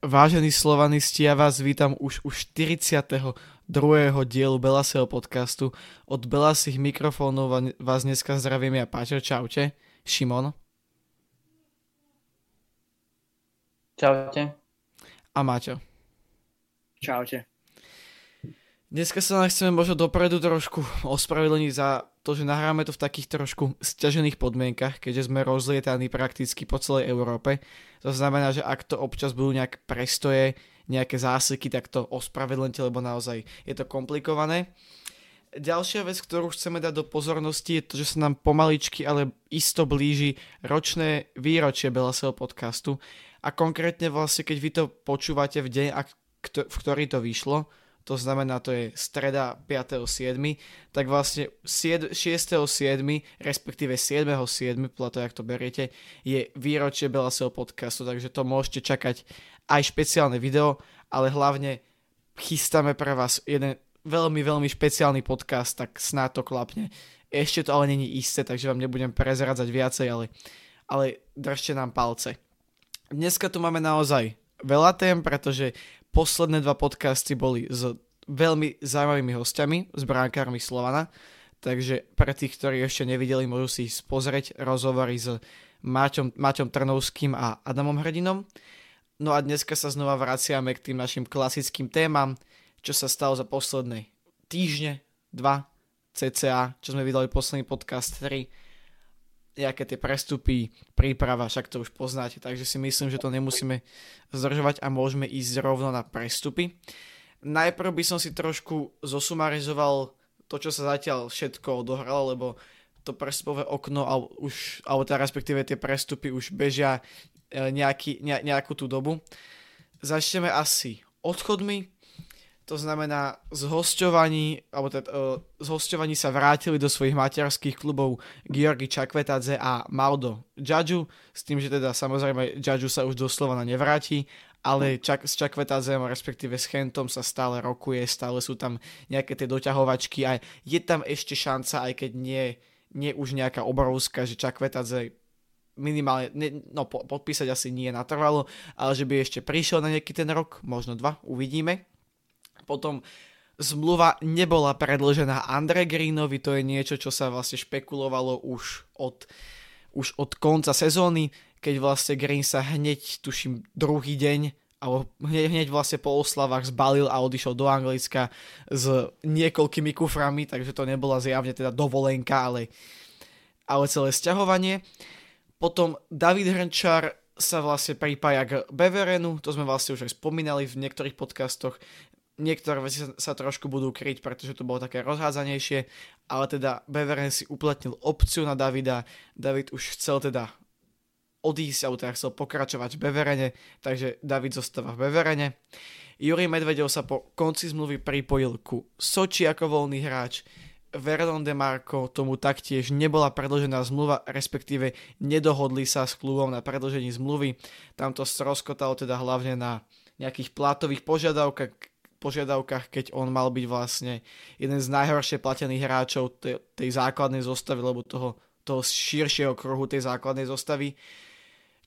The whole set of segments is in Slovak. Vážení slovanisti, ja vás vítam už u 42. dielu Belasieho podcastu. Od Belasých mikrofónov vás dneska zdravím ja, Páťo. Čaute. Šimon. Čaute. A Maťo. Čaute. Dneska sa nám chceme možno dopredu trošku ospravedlniť za to, že nahráme to v takých trošku sťažených podmienkach, keďže sme rozlietaní prakticky po celej Európe. To znamená, že ak to občas budú nejaké prestoje, nejaké záseky, tak to ospravedlňte, lebo naozaj je to komplikované. Ďalšia vec, ktorú chceme dať do pozornosti, je to, že sa nám pomaličky, ale isto blíži ročné výročie Belasieho podcastu. A konkrétne vlastne, keď vy to počúvate v deň, v ktorý to vyšlo, to znamená, to je streda 5.7., tak vlastne 6.7., respektíve 7.7., podľa toho, jak to beriete, je výročie Belasieho podcastu, takže to môžete čakať aj špeciálne video, ale hlavne chystáme pre vás jeden veľmi, veľmi špeciálny podcast, tak snáď to klapne. Ešte to ale není isté, takže vám nebudem prezradzať viacej, ale držte nám palce. Dneska tu máme naozaj veľa tém, pretože posledné dva podcasty boli s veľmi zaujímavými hostiami, s brankármi Slovana, takže pre tých, ktorí ešte nevideli, môžu si ich pozrieť, rozhovory s Maťom Trnovským a Adamom Hrdinom. No a dneska sa znova vraciame k tým našim klasickým témam, čo sa stalo za posledné týždne, 2 cca, čo sme vydali posledný podcast, 3, nejaké tie prestupy, príprava, však to už poznáte, takže si myslím, že to nemusíme zdržovať a môžeme ísť rovno na prestupy. Najprv by som si trošku zosumarizoval to, čo sa zatiaľ všetko odohralo, lebo to prestupové okno, respektíve tie prestupy už bežia nejakú tú dobu. Začneme asi odchodmi. To znamená, z hosťovaní sa vrátili do svojich materských klubov Giorgi Čakvetadze a Maudo Džadžu, s tým, že teda samozrejme Džadžu sa už do Slovana nevráti, ale s Čakvetadzem, respektíve s Chentom sa stále rokuje, stále sú tam nejaké tie doťahovačky a je tam ešte šanca, aj keď nie už nejaká obrovská, že Čakvetadze minimálne, podpísať asi nie natrvalo, ale že by ešte prišiel na nejaký ten rok, možno dva, uvidíme. Potom zmluva nebola predĺžená Andre Greenovi, to je niečo, čo sa vlastne špekulovalo už od konca sezóny, keď vlastne Green sa hneď, tuším, druhý deň, alebo hneď vlastne po oslavách zbalil a odišiel do Anglicka s niekoľkými kuframi, takže to nebola zjavne teda dovolenka, ale celé sťahovanie. Potom David Hrnčar sa vlastne pripája k Beverenu, to sme vlastne už aj spomínali v niektorých podcastoch. Niektoré veci sa trošku budú kryť, pretože to bolo také rozhádzanejšie, ale teda Beveren si uplatnil opciu na Davida. David už chcel teda odísť, chcel pokračovať v Beverene, takže David zostáva v Beverene. Jurij Medvedev sa po konci zmluvy pripojil ku Soči ako voľný hráč. Vernon DeMarco, tomu taktiež nebola predĺžená zmluva, respektíve nedohodli sa s klubom na predĺžení zmluvy. Tamto stroskotalo teda hlavne na nejakých platových požiadavkách, keď on mal byť vlastne jeden z najhoršie platených hráčov tej základnej zostavy, lebo toho širšieho kruhu tej základnej zostavy,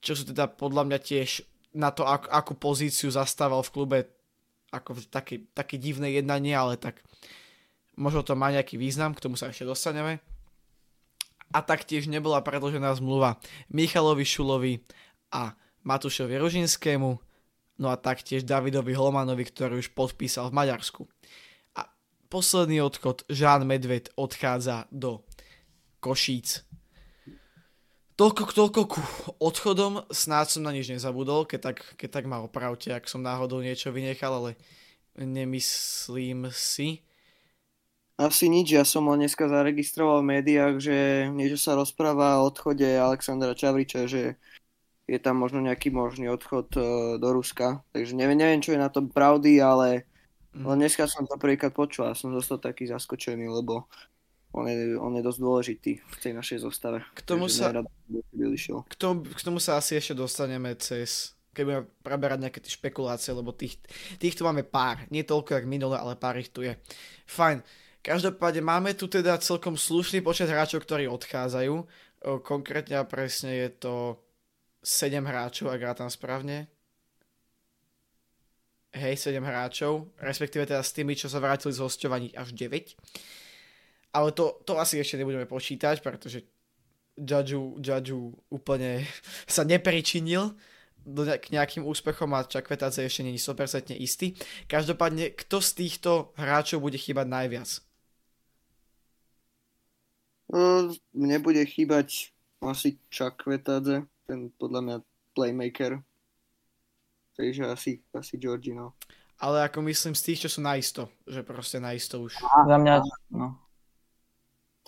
čo sú teda podľa mňa tiež na to, akú pozíciu zastával v klube, ako také divné jednanie, ale tak možno to má nejaký význam, k tomu sa ešte dostaneme. A taktiež nebola predĺžená zmluva Michalovi Šulovi a Matúšovi Ružinskému, no a taktiež Davidovi Holmanovi, ktorý už podpísal v Maďarsku. A posledný odchod, Žán Medved odchádza do Košíc. Toľko ku odchodom, snáď som na nič nezabudol, keď tak ma opravte, ak som náhodou niečo vynechal, ale nemyslím si. Asi nič, ja som len dneska zaregistroval v médiách, že niečo sa rozpráva o odchode Alexandra Čavriča, že je tam možno nejaký možný odchod do Ruska. Takže neviem, čo je na tom pravdy, ale dneska som to prvýkrát počul a som zostal taký zaskočený, lebo on je dosť dôležitý v tej našej zostave. K tomu sa asi ešte dostaneme cez, keď budeme preberať nejaké tie špekulácie, lebo tých tu máme pár. Nie toľko, jak minule, ale pár ich tu je. Fajn. Každopádne máme tu teda celkom slušný počet hráčov, ktorí odchádzajú. Konkrétne a presne je to 7 hráčov, ak rátam správne. hej, 7 hráčov, respektíve teda s tými, čo sa vrátili z hosťovaní, až 9. Ale to asi ešte nebudeme počítať, pretože Judge úplne sa nepričinil k nejakým úspechom a Čakvetáce ešte nie je 100% istý. Každopádne, kto z týchto hráčov bude chýbať najviac? Mne bude chýbať asi Čakvetadze, ten podľa mňa playmaker. Takže asi Giorgino. Ale ako myslím z tých, čo sú naisto, že proste naisto už. Za mňa, no.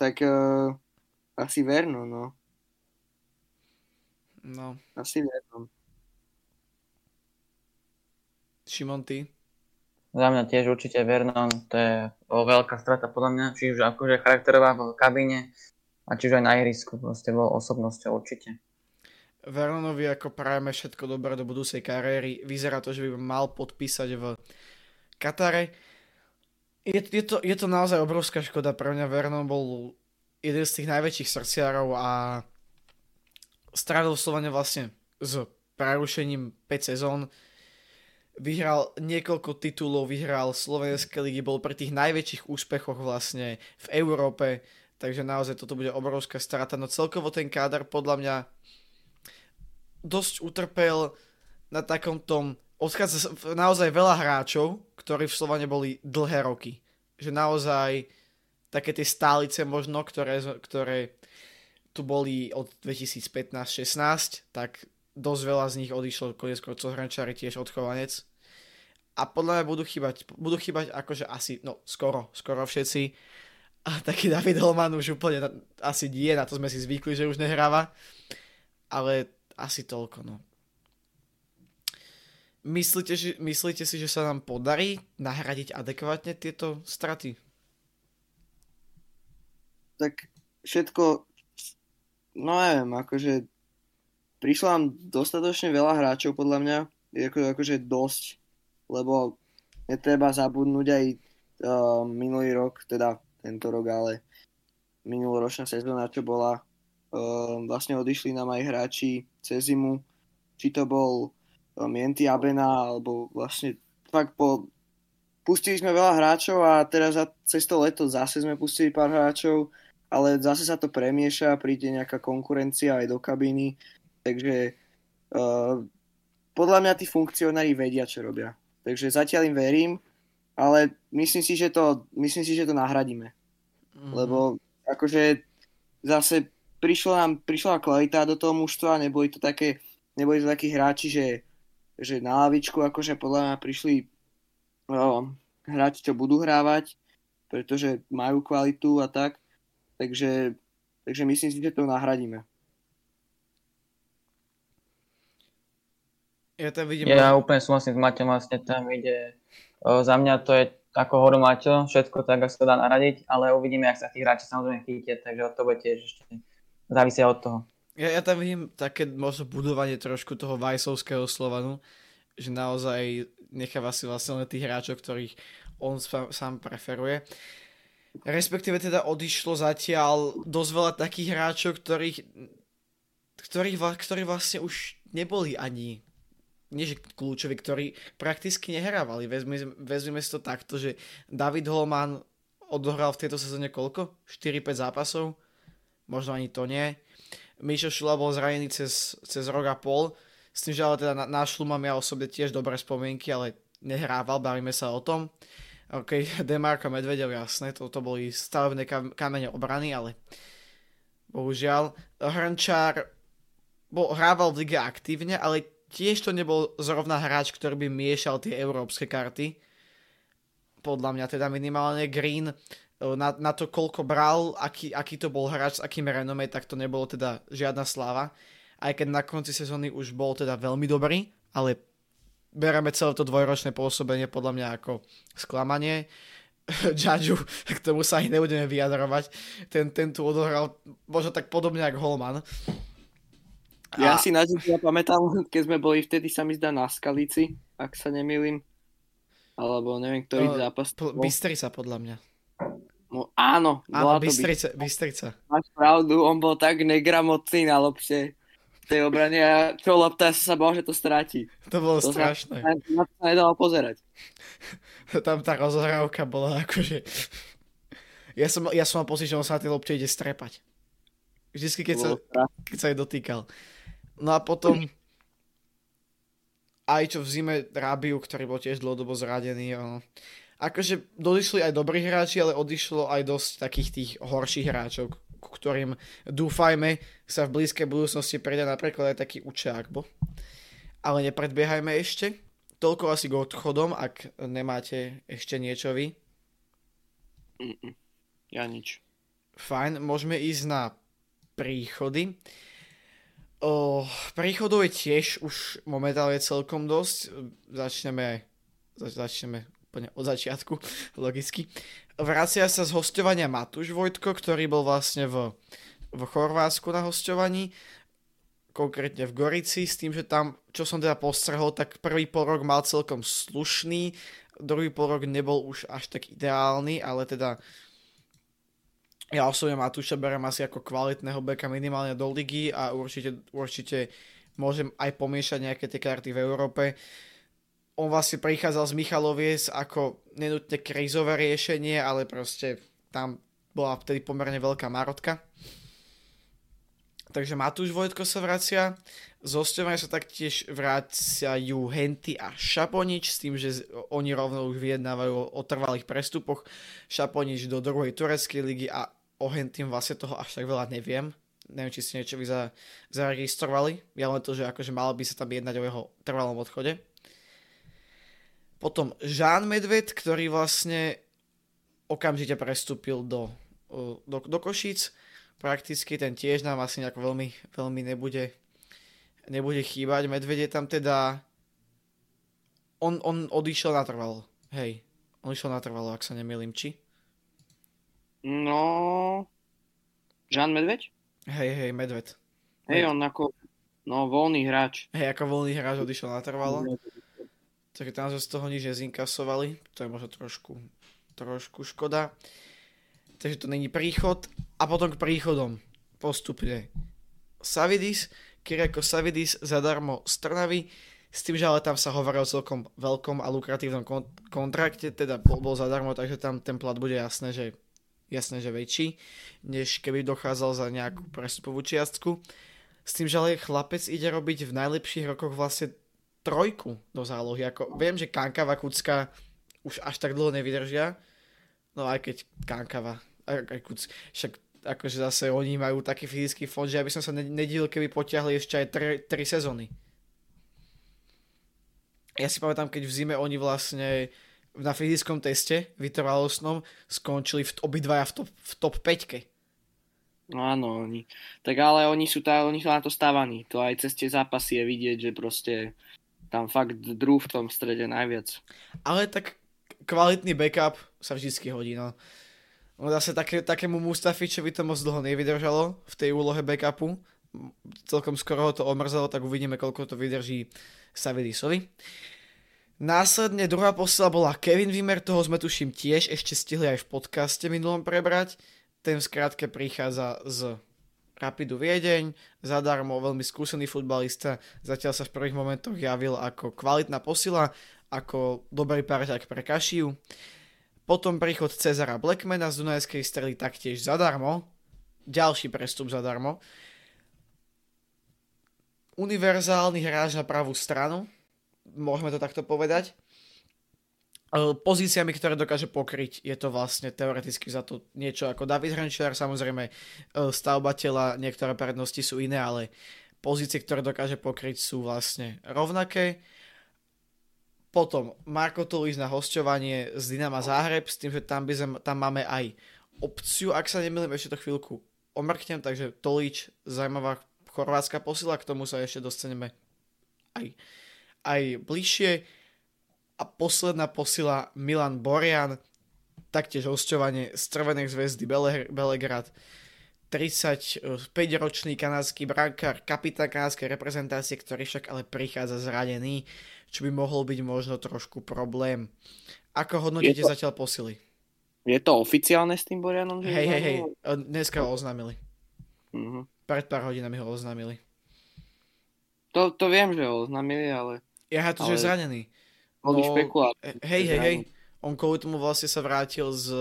Tak asi Verno, no. No. Asi Verno. Šimon, ty? Za mňa tiež určite Vernon, to je veľká strata podľa mňa, čiže akože charakterová v kabíne a čiže aj na ihrisku, proste bol osobnosťou určite. Vernonovi ako prajeme všetko dobré do budúcej kariéry, vyzerá to, že by mal podpísať v Katare. Je to naozaj obrovská škoda, pre mňa Vernon bol jeden z tých najväčších srdciarov a strádol Slovania vlastne s prerušením 5 sezón. Vyhral niekoľko titulov, vyhral slovenské ligy, bol pri tých najväčších úspechoch vlastne v Európe, takže naozaj toto bude obrovská strata. No celkovo ten káder podľa mňa dosť utrpel na takom tom, odchádza naozaj veľa hráčov, ktorí v Slovane boli dlhé roky. Že naozaj také tie stálice možno, ktoré tu boli od 2015-16, tak dosť veľa z nich odišlo, koniec koncov Hrančari tiež odchovanec. A podľa mňa budú chýbať akože asi, no skoro všetci. A taký David Holman už úplne asi nie, na to sme si zvykli, že už nehráva. Ale asi toľko, no. Myslíte si, že sa nám podarí nahradiť adekvátne tieto straty? Tak všetko, no neviem, akože prišlo nám dostatočne veľa hráčov podľa mňa, akože dosť, lebo netreba zabudnúť aj minulý rok, teda tento rok, ale minuloročná sezóna, čo bola, vlastne odišli nám aj hráči cez zimu, či to bol Mienty Abena, alebo vlastne fakt pustili sme veľa hráčov a teraz cez to leto zase sme pustili pár hráčov, ale zase sa to premieša, príde nejaká konkurencia aj do kabíny. Takže podľa mňa tí funkcionári vedia, čo robia. Takže zatiaľ im verím, ale myslím si, že to nahradíme. Mm-hmm. Lebo akože zase prišla kvalita do toho mužstva, neboli to takí hráči, že na lavičku, akože podľa mňa prišli hráči, čo budú hrávať, pretože majú kvalitu a tak. Takže myslím si, že to nahradíme. Ja úplne súhlasím s Maťom, vlastne tam ide, za mňa to je, ako hovorí Maťo, všetko tak, ako sa dá naradiť, ale uvidíme, ak sa tých hráči samozrejme chytia, takže od toho bude tiež ešte závisia od toho. Ja tam vidím také možno budovanie trošku toho vajsovského Slovanu, že naozaj necháva si vlastne len tých hráčov, ktorých on sám preferuje. Respektíve teda odišlo zatiaľ dosť veľa takých hráčov, ktorí vlastne už neboli ani nie že kľúčoví, ktorí prakticky nehrávali. Vezmeme si to takto, že David Holman odohral v tejto sezóne koľko? 4-5 zápasov? Možno ani to nie. Mišo Šula bol zranený cez rok a pol, s tým, že ale teda na Šulu mám ja osobne tiež dobré spomienky, ale nehrával, bavíme sa o tom. Ok, Demarko Medvedev, jasné, toto boli stavebné kamene obrany, ale bohužiaľ. Hrnčár hrával v lige aktívne, ale tiež to nebol zrovna hráč, ktorý by miešal tie európske karty. Podľa mňa teda minimálne Green na to, koľko bral, aký to bol hráč, s akým renomé, tak to nebolo teda žiadna sláva. Aj keď na konci sezóny už bol teda veľmi dobrý, ale bereme celé to dvojročné pôsobenie podľa mňa ako sklamanie. Judgeu, k tomu sa ani nebudeme vyjadrovať. Ten tu odohral možno tak podobne ako Holman. Ja si na Judgeu pamätám, keď sme boli vtedy, sa mi zdá, na Skalici, ak sa nemýlim. Alebo neviem, ktorý zápas. Bystrica podľa mňa. No áno, Bystrica. Máš pravdu, on bol tak negramotný na lopte. tej obrane a čo lopta, ja sa bál, že to stráti. To bolo to strašné. Na to sa nedalo pozerať. Tam tá rozohrávka bola akože... Ja som mal pocit, že on sa na tej lopte ide strepať. Vždycky, keď sa jej dotýkal. No a potom... Aj čo v zime Rabiu, ktorý bol tiež dlhodobo zradený. No. Akože dodišli aj dobrí hráči, ale odišlo aj dosť takých tých horších hráčov, ktorým dúfajme sa v blízkej budúcnosti preda napríklad aj taký Učiakbo. Ale nepredbiehajme ešte. Toľko asi k odchodom, ak nemáte ešte niečo vy. Ja nič. Fajn, môžeme ísť na príchody. Príchodov je tiež už momentálne celkom dosť. Začneme úplne od začiatku, logicky. Vracia sa z hosťovania Matúš Vojtko, ktorý bol vlastne v Chorvátsku na hosťovaní, konkrétne v Gorici, s tým, že tam, čo som teda postrhol, tak prvý polrok mal celkom slušný, druhý polrok nebol už až tak ideálny, ale teda ja osobne Matúša berem asi ako kvalitného beka minimálne do ligy a určite môžem aj pomiešať nejaké tie karty v Európe. On vlastne prichádzal z Michaloviec ako nenútne krízové riešenie, ale proste tam bola vtedy pomerne veľká marotka. Takže Matúš Vojtko sa vracia. Z hostovania sa taktiež vracajú Henty a Šaponič s tým, že oni rovno už vyjednávajú o trvalých prestupoch. Šaponič do druhej tureckej ligy a o Hentym vlastne toho až tak veľa neviem. Neviem, či ste niečo vy zaregistrovali. Ja len to, že akože malo by sa tam jednať o jeho trvalom odchode. Potom Žán Medved, ktorý vlastne okamžite prestúpil do Košíc. Prakticky ten tiež nám asi nejak veľmi nebude chýbať. Medved je tam teda... On odišiel natrvalo. Hej, on išiel natrvalo, ak sa nemýlim, či? No... Žán Medved? Hej, Medved. Hej, on ako... No, voľný hráč. Hej, ako voľný hráč odišiel natrvalo. Takže tam sa z toho nič nezinkasovali. To je možno trošku škoda. Takže to není príchod. A potom k príchodom postupne Savidis, Kyriakos Savidis zadarmo z Trnavy, s tým, že ale tam sa hovorí o celkom veľkom a lukratívnom kontrakte, teda bol zadarmo, takže tam ten plat bude jasné, že väčší, než keby dochádzal za nejakú prestupovú čiastku. S tým, že ale chlapec ide robiť v najlepších rokoch vlastne trojku do zálohy. Viem, že Kankava, Kucka už až tak dlho nevydržia, no aj keď Kankava, aj Kuc, však akože zase oni majú taký fyzický fond, že ja by som sa nedielil, keby potiahli ešte aj 3 sezóny. Ja si pamätám, keď v zime oni vlastne na fyzickom teste vytrvalostnom skončili obidvaja v top 5-ke. No áno, oni. Tak ale oni sú na to stávaní. To aj cez tie zápasy je vidieť, že proste tam fakt druh v tom strede najviac. Ale tak kvalitný backup sa vždycky hodí, no. No zase takému Mustafičovi to moc dlho nevydržalo v tej úlohe backupu. Celkom skoro ho to omrzalo, tak uvidíme, koľko to vydrží Savidisovi. Následne druhá posiela bola Kevin Wimmer, toho sme tuším tiež ešte stihli aj v podcaste minulom prebrať. Ten v skratke prichádza z Rapidu Viedeň, zadarmo veľmi skúsený futbalista. Zatiaľ sa v prvých momentoch javil ako kvalitná posila, ako dobrý parťák pre Kašiu. Potom príchod Cezara Blackmana z Dunajskej Strely taktiež zadarmo. Ďalší prestup zadarmo. Univerzálny hráč na pravú stranu. Môžeme to takto povedať. Pozíciami, ktoré dokáže pokryť, je to vlastne teoreticky za to niečo ako David Hrnčiar. Samozrejme, stavba tela, niektoré prednosti sú iné, ale pozície, ktoré dokáže pokryť, sú vlastne rovnaké. Potom Marko Tuliš na hosťovanie z Dynama Záhreb, s tým, že tam máme aj opciu, ak sa nemýlim, ešte to chvíľku omrknem, takže Tuliš, zaujímavá chorvátska posila, k tomu sa ešte dostaneme aj bližšie. A posledná posila Milan Borjan, taktiež hosťovanie z Crvenej Zvezdy Belegrad. 35-ročný kanadský brankár, kapitán kanadskej reprezentácie, ktorý však ale prichádza zranený, čo by mohol byť možno trošku problém. Ako hodnotíte zatiaľ posily? Je to oficiálne s tým Borianom? Hej, dneska ho oznámili. Pred pár hodinami ho oznámili. To viem, že ho oznámili, ale... Jaha, to, že je zranený. Boli špekulácie. Hej. On kvôli tomu vlastne sa vrátil z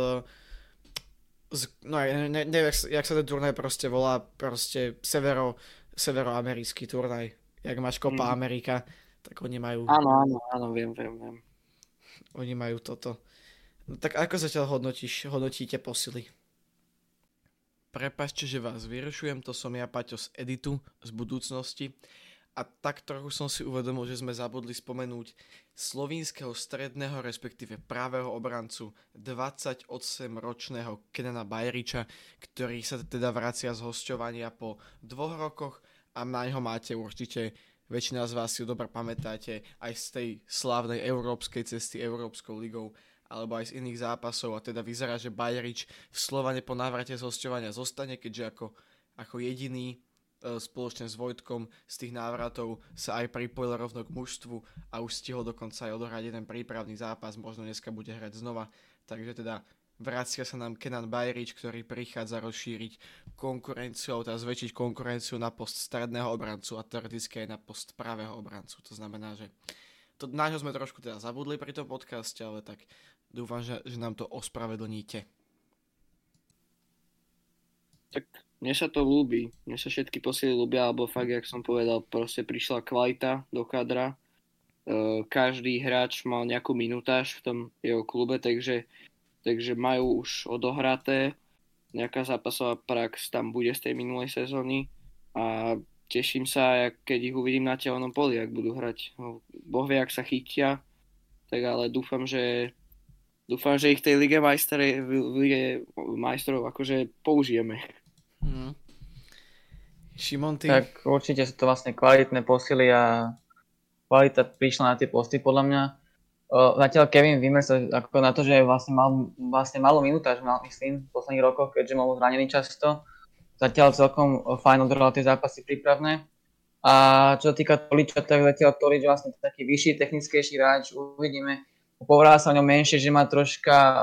no neviem, jak sa ten turnaj proste volá, proste severoamerický turnaj. Jak máš Copa America, tak oni majú... Áno, viem. Oni majú toto. No, tak ako zatiaľ hodnotíte posily? Prepáčte, že vás vyrušujem, to som ja, Paťo, z Editu, z budúcnosti. A tak trochu som si uvedomil, že sme zabudli spomenúť slovinského stredného, respektíve pravého obrancu 28-ročného Kenana Bajriča, ktorý sa teda vracia z hosťovania po 2 rokoch a na ňo máte určite, väčšina z vás si dobre pamätáte, aj z tej slávnej európskej cesty Európskou ligou, alebo aj z iných zápasov, a teda vyzerá, že Bajrič v Slovane po návrate z hosťovania zostane, keďže ako jediný spoločne s Vojtkom z tých návratov sa aj pripojil rovno k mužstvu a už stihol dokonca aj odohrať jeden prípravný zápas, možno dneska bude hrať znova, takže teda vracia sa nám Kenan Bajrič, ktorý prichádza rozšíriť konkurenciu, alebo teda zväčšiť konkurenciu na post stredného obrancu a teoreticky aj na post pravého obrancu, to znamená, že to na ňo sme trošku teda zabudli pri tom podcaste, ale tak dúfam, že nám to ospravedlníte. Tak mne sa to ľúbi. Mne sa všetky posily ľúbia, alebo fakt, jak som povedal, proste prišla kvalita do kadra. Každý hráč mal nejakú minutáž v tom jeho klube, takže majú už odohraté. Nejaká zápasová prax tam bude z tej minulej sezóny. A teším sa, keď ich uvidím na teľnom poli, ak budú hrať. Boh vie, ak sa chytia, tak ale dúfam, že ich v tej Lige majstrov akože použijeme. Šimon, ty? Tak určite sú to vlastne kvalitné posily a kvalita prišla na tie posty, podľa mňa. Zatiaľ Kevin Wimmer sa ako na to, že vlastne mal malú minútaž, myslím, v posledných rokoch, keďže mal zranený často. Zatiaľ celkom fajn odhral tie zápasy prípravné. A čo sa týka Toliča, tak zatiaľ Tolič je vlastne taký vyšší, technickejší hráč. Uvidíme. Povrá sa o ňom menšie, že má troška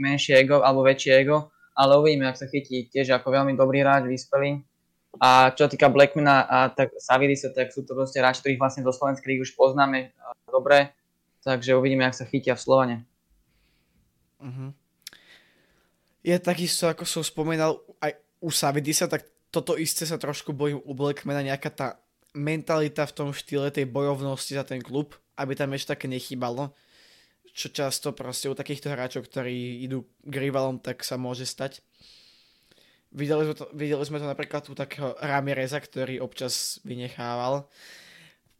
menšie ego, alebo väčšie ego. Ale uvidíme, ak sa chytí, tiež ako veľmi dobrý hráč, vyspelý. A čo sa týka Blackmana a tak Savidisa, tak sú to proste hráči, ktorých vlastne zo slovenských líg už poznáme dobre. Takže uvidíme, ak sa chytia v Slovane. Uh-huh. Ja takisto, ako som spomínal, aj u Savidisa, tak toto isté sa trošku bojím u Blackmana, nejaká tá mentalita v tom štýle tej bojovnosti za ten klub, aby tam ešte také nechýbalo, čo často proste u takýchto hráčov, ktorí idú k rivalom, tak sa môže stať. Videli sme to napríklad u takého Ramireza, ktorý občas vynechával,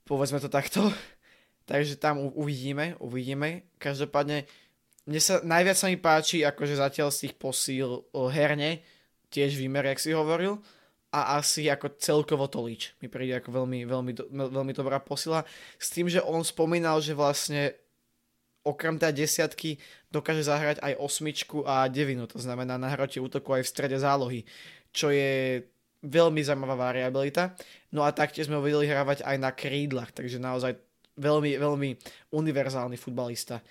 povedzme to takto, takže tam uvidíme. Každopádne najviac sa mi páči, akože zatiaľ z tých posíl herne, tiež Wimmer, jak si hovoril, a asi ako celkovo Tolič mi príde ako veľmi dobrá posila. S tým, že on spomínal, že vlastne okrem tá 10 dokáže zahrať aj 8 a 9, to znamená na hrote útoku aj v strede zálohy, čo je veľmi zaujímavá variabilita. No a taktiež sme ho videli hrávať aj na krídlach, takže naozaj veľmi, veľmi univerzálny futbalista.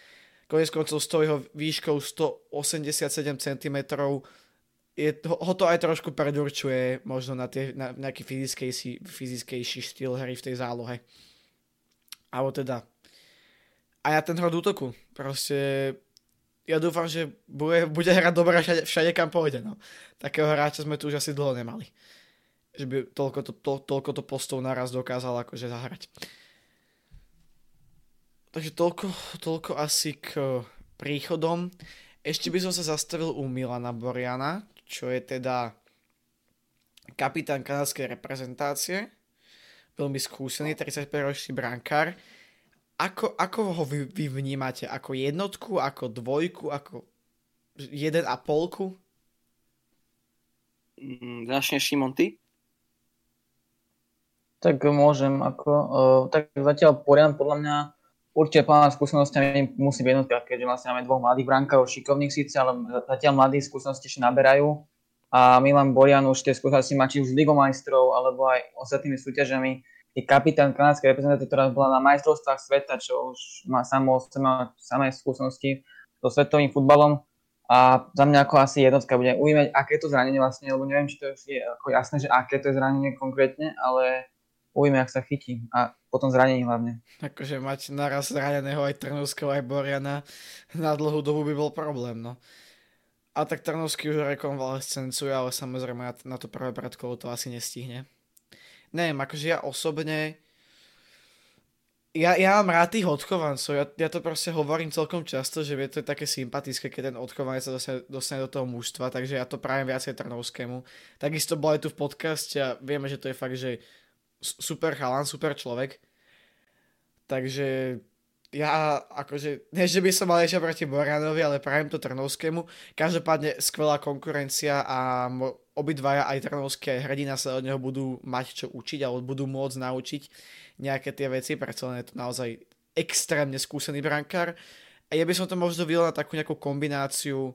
Koniec koncov s tou jeho výškou 187 cm ho to aj trošku predurčuje možno na nejaký fyzickejší štýl hry v tej zálohe. Alebo teda aj na ten hrod útoku. Proste ja dúfam, že bude hrať dobre všade kam pôjde. No. Takého hráča sme tu už asi dlho nemali. Že by toľko to postov naraz dokázal akože zahrať. Takže toľko asi k príchodom. Ešte by som sa zastavil u Milana Borjana, čo je teda kapitán kanadskej reprezentácie, veľmi skúsený, 35-ročný brankár. Ako ho vy vnímate? Ako jednotku, ako dvojku, ako 1,5? Začneš, Šimon, ty? Tak môžem. Tak zatiaľ Borjan podľa mňa určite plná skúsenostiami musí byť jednotka, keďže vlastne máme 2 mladých brankárov, šikovných síce, ale zatiaľ mladých skúsenosti ešte naberajú. A Milan Borjan už tie skúsenosti má či už s Ligou majstrov, alebo aj ostatnými súťažami. Je kapitán kanadskej reprezentácie, ktorá bola na majstrovstvách sveta, čo už má samé skúsenosti so svetovým futbalom. A za mňa ako asi jednotka bude ujímať, aké to zranenie vlastne, lebo neviem, či to je ako jasné, že aké to je zranenie konkrétne, ale uvidíme, ak sa chytí a potom zranení hlavne. Akože mať naraz zraneného aj Trnovského, aj Boriana na dlhú dobu by bol problém, no. A tak Trnovský už rekonvalescencuje, ale samozrejme na to prvé predkolo to asi nestihne. Neviem, akože ja osobne ja mám rád tých odchovancov, ja to proste hovorím celkom často, že to je také sympatické, keď ten odchovanec sa dostane do toho mužstva, takže ja to právim viacej Trnovskému. Takisto bol aj tu v podcaste a vieme, že to je fakt, že super chalan, super človek. Takže ja akože, nie že by som mal ešte proti Boranovi, ale právim to Trnovskému. Každopádne skvelá konkurencia a obidvaja, aj Trnovské hrdina, sa od neho budú mať čo učiť alebo budú môcť naučiť nejaké tie veci, pretože on je to naozaj extrémne skúsený brankár. A ja by som to možno videl na takú nejakú kombináciu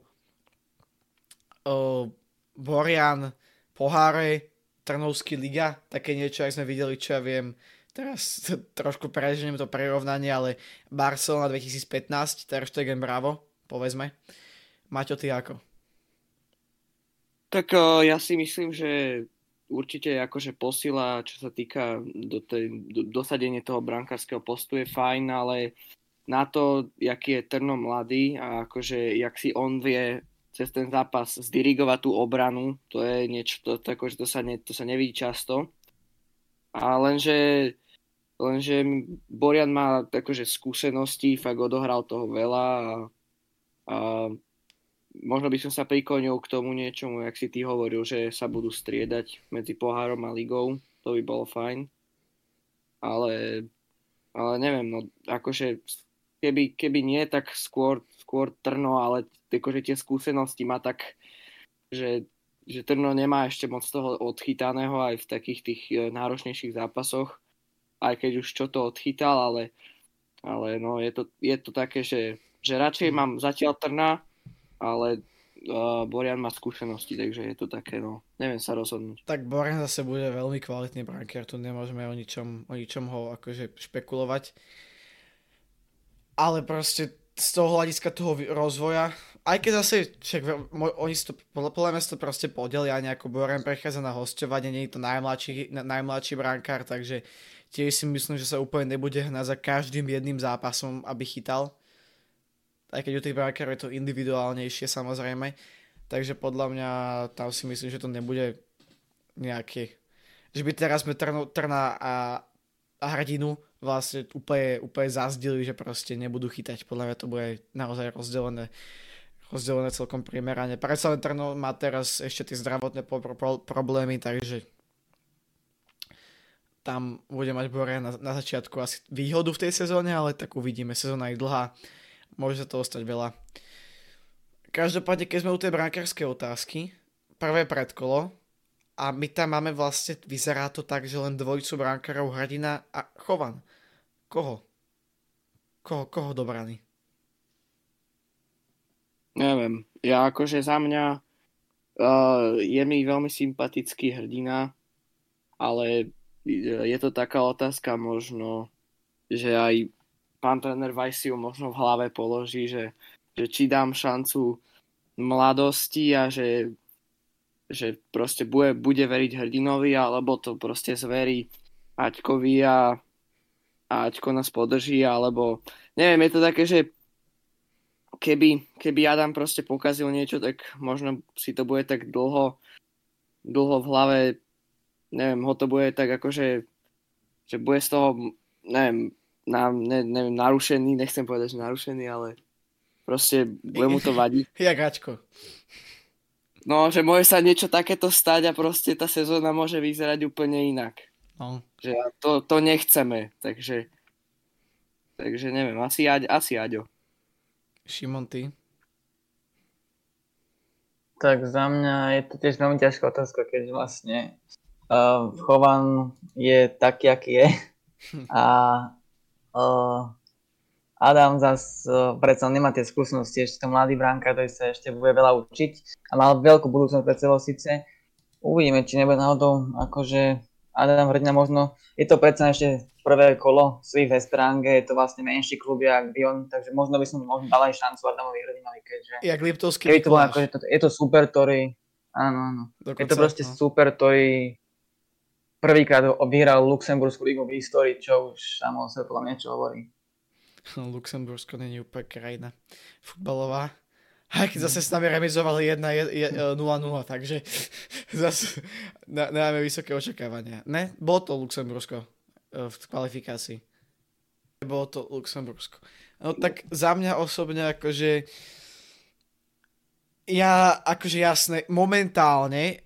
Borian, Poháre, Trnovský liga, také niečo, ak sme videli, čo ja viem, teraz trošku preženiem to prirovnanie, ale Barcelona 2015, Ter Stegen, bravo, povedzme. Maťo, ty ako? Tak ja si myslím, že určite akože posila, čo sa týka dosadenie toho brankárskeho postu je fajn, ale na to, aký je Trno mladý a akože jak si on vie cez ten zápas zdirigovať tú obranu, to je niečo, to sa nevidí často. A lenže Borian má akože skúsenosti, fakt odohral toho veľa a možno by som sa priklonil k tomu niečomu, jak si ty hovoril, že sa budú striedať medzi pohárom a ligou. To by bolo fajn. Ale neviem, no akože keby nie, tak skôr Trno, ale akože tie skúsenosti má tak, že Trno nemá ešte moc toho odchytaného aj v takých tých náročnejších zápasoch. Aj keď už čo to odchytal, ale no je to také, že radšej mám zatiaľ Trna, ale Borian má skúsenosti, takže je to také, no, neviem sa rozhodnúť. Tak Borian zase bude veľmi kvalitný brankér, tu nemôžeme o ničom ho akože špekulovať. Ale proste z toho hľadiska toho rozvoja, aj keď zase, však oni si to, podľa mňa si to proste podelia, nejako Borian prechádza na hosťovanie, nie je to najmladší brankár, takže tiež si myslím, že sa úplne nebude hnať za každým jedným zápasom, aby chytal. Aj keď u tých brankárov je to individuálnejšie, samozrejme. Takže podľa mňa tam si myslím, že to nebude nejaké, že by teraz sme Trna a Hrdinu vlastne úplne zazdili, že proste nebudú chytať. Podľa mňa to bude naozaj rozdelené celkom primerane. Predsa len Trno má teraz ešte tie zdravotné problémy, takže tam bude mať Borian na začiatku asi výhodu v tej sezóne, ale tak uvidíme, sezóna je dlhá. Môže sa to ostať veľa. Každopádne, keď sme u tej brankárskej otázky, prvé predkolo, a my tam máme vlastne, vyzerá to tak, že len dvojicu brankárov, Hrdina a Chovan. Koho do brany? Neviem, ja akože za mňa je mi veľmi sympatický Hrdina, ale je to taká otázka možno, že aj pán tréner Weiss si ju možno v hlave položí, že či dám šancu mladosti a že proste bude veriť Hrdinovi, alebo to proste zverí Aťkovi a Aťko nás podrží, alebo neviem, je to také, že keby Adam proste pokazil niečo, tak možno si to bude tak dlho v hlave, neviem, ho to bude tak akože, že bude z toho, neviem, narušený, nechcem povedať, že narušený, ale proste bude mu to vadiť. Jak Aťko. No, že môže sa niečo takéto stať a proste tá sezóna môže vyzerať úplne inak. No. Že to nechceme, takže neviem, asi Aďo. Šimon, ty? Tak za mňa je to tiež veľmi ťažká otázka, keď vlastne Chovan je taký, aký je a Adam zase predsa nemá tie skúsenosti, ešte to mladý brankár, ktorý sa ešte bude veľa učiť a mal veľkú budúcnosť pred sebou síce. Uvidíme, či nebude náhodou, akože Adam Hrdina možno, je to predsa ešte prvé kolo svojich Vestrange, je to vlastne menší klub jak Dion, takže možno by som dal aj šancu Adamovi Hrdinovi, keďže jak Liptovský Mikuláš. Je to super, ktorý, áno, je to proste super, ktorý Prvýkrát vyhral Luxemburskú ligu v histórii, čo už samo o sebe podľa mňa čo hovorí. Luxembursko není úplne krajina futbalová. Aj keď zase s nami remizovali 1-0-0, takže zase máme vysoké očakávania. Ne, bolo to Luxembursko v kvalifikácii. Bolo to Luxembursko. No tak za mňa osobne akože... Ja akože jasné, momentálne,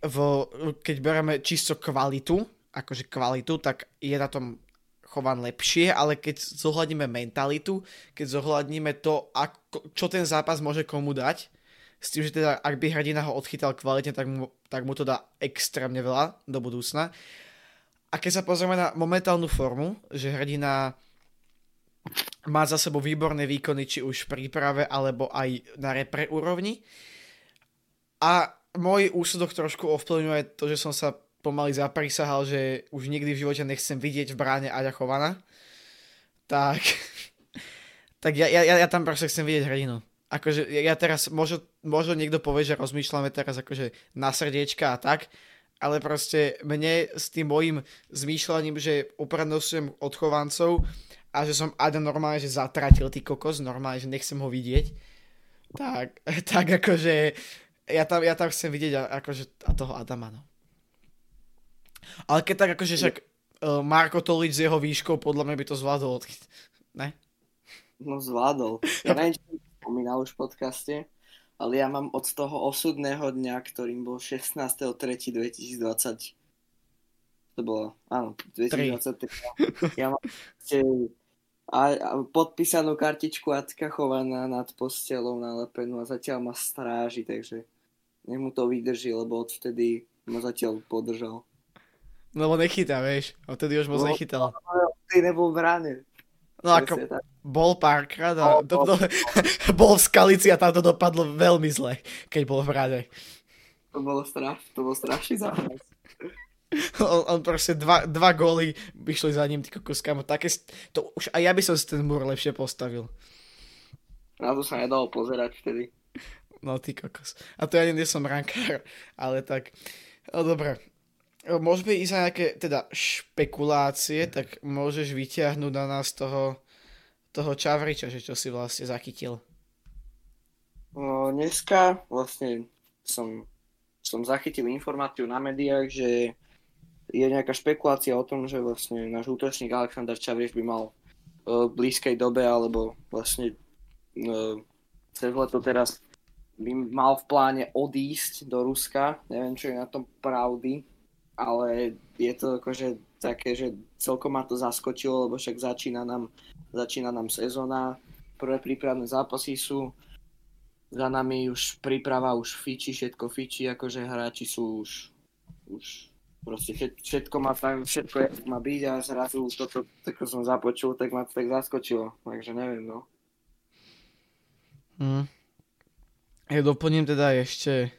keď bereme čisto kvalitu, akože kvalitu, tak je na tom Chovan lepšie, ale keď zohľadníme mentalitu, keď zohľadníme to, čo ten zápas môže komu dať, s tým, že teda ak by hrdina ho odchytal kvalitne, tak mu to dá extrémne veľa do budúcna. A keď sa pozrieme na momentálnu formu, že hrdina... má za sebou výborné výkony, či už v príprave, alebo aj na repre úrovni. A môj úsudok trošku ovplyvňuje to, že som sa pomaly zaprisahal, že už nikdy v živote nechcem vidieť v bráne Aďa Chovana. Tak ja tam proste chcem vidieť hrdinu. Akože ja teraz, možno niekto povie, že rozmýšľame teraz akože na srdiečka a tak, ale proste mne s tým mojím zmýšľaním, že uprednostňujem od Chovancov, a že som Ada normálne, že zatratil tý kokos, normálne, že nechcem ho vidieť, tak akože ja tam chcem vidieť akože toho Adama, no. Ale keď tak akože však Marko Tolič s jeho výškou, podľa mňa by to zvládol odchyť, ne? No zvládol. Ja neviem, čo som spomínal už v podcaste, ale ja mám od toho osudného dňa, ktorým bol 16.3.2020. To bolo, áno, 2023. Ja mám a podpísanú kartičku Aďka Chovana nad postelou nalepenú a zatiaľ ma stráži, takže nech mu to vydrží, lebo odvtedy ma zatiaľ podržal. No lebo nechytá, vieš, odtedy už moc nechytal. Ty nebol v ráne. No ako, bol párkrát a bol v Skalici a tam to dopadlo veľmi zle, keď bol v ráne. To bol strašný zápas. On proste dva góly vyšli za ním, ty kokos, kamo, také, to už aj ja by som si ten múr lepšie postavil. Na to sa nedalo pozerať vtedy. No ty kokos. A to ja nie som rankár, ale tak. No dobre. Môžeme ísť na nejaké teda špekulácie, tak môžeš vyťahnuť na nás toho Čavriča, že čo si vlastne zachytil. No dneska vlastne som zachytil informáciu na médiách, že je nejaká špekulácia o tom, že vlastne náš útočník Alexander Čavrič by mal v blízkej dobe, alebo vlastne cez leto teraz by mal v pláne odísť do Ruska. Neviem, čo je na tom pravdy, ale je to akože také, že celkom ma to zaskočilo, lebo však začína nám sezóna, prvé prípravné zápasy sú za nami, už príprava, už fičí, všetko fičí, akože hráči sú už proste všetko má byť a zrazu toto, ako som započul, tak ma to tak zaskočilo, takže neviem, no. Ja doplním teda ešte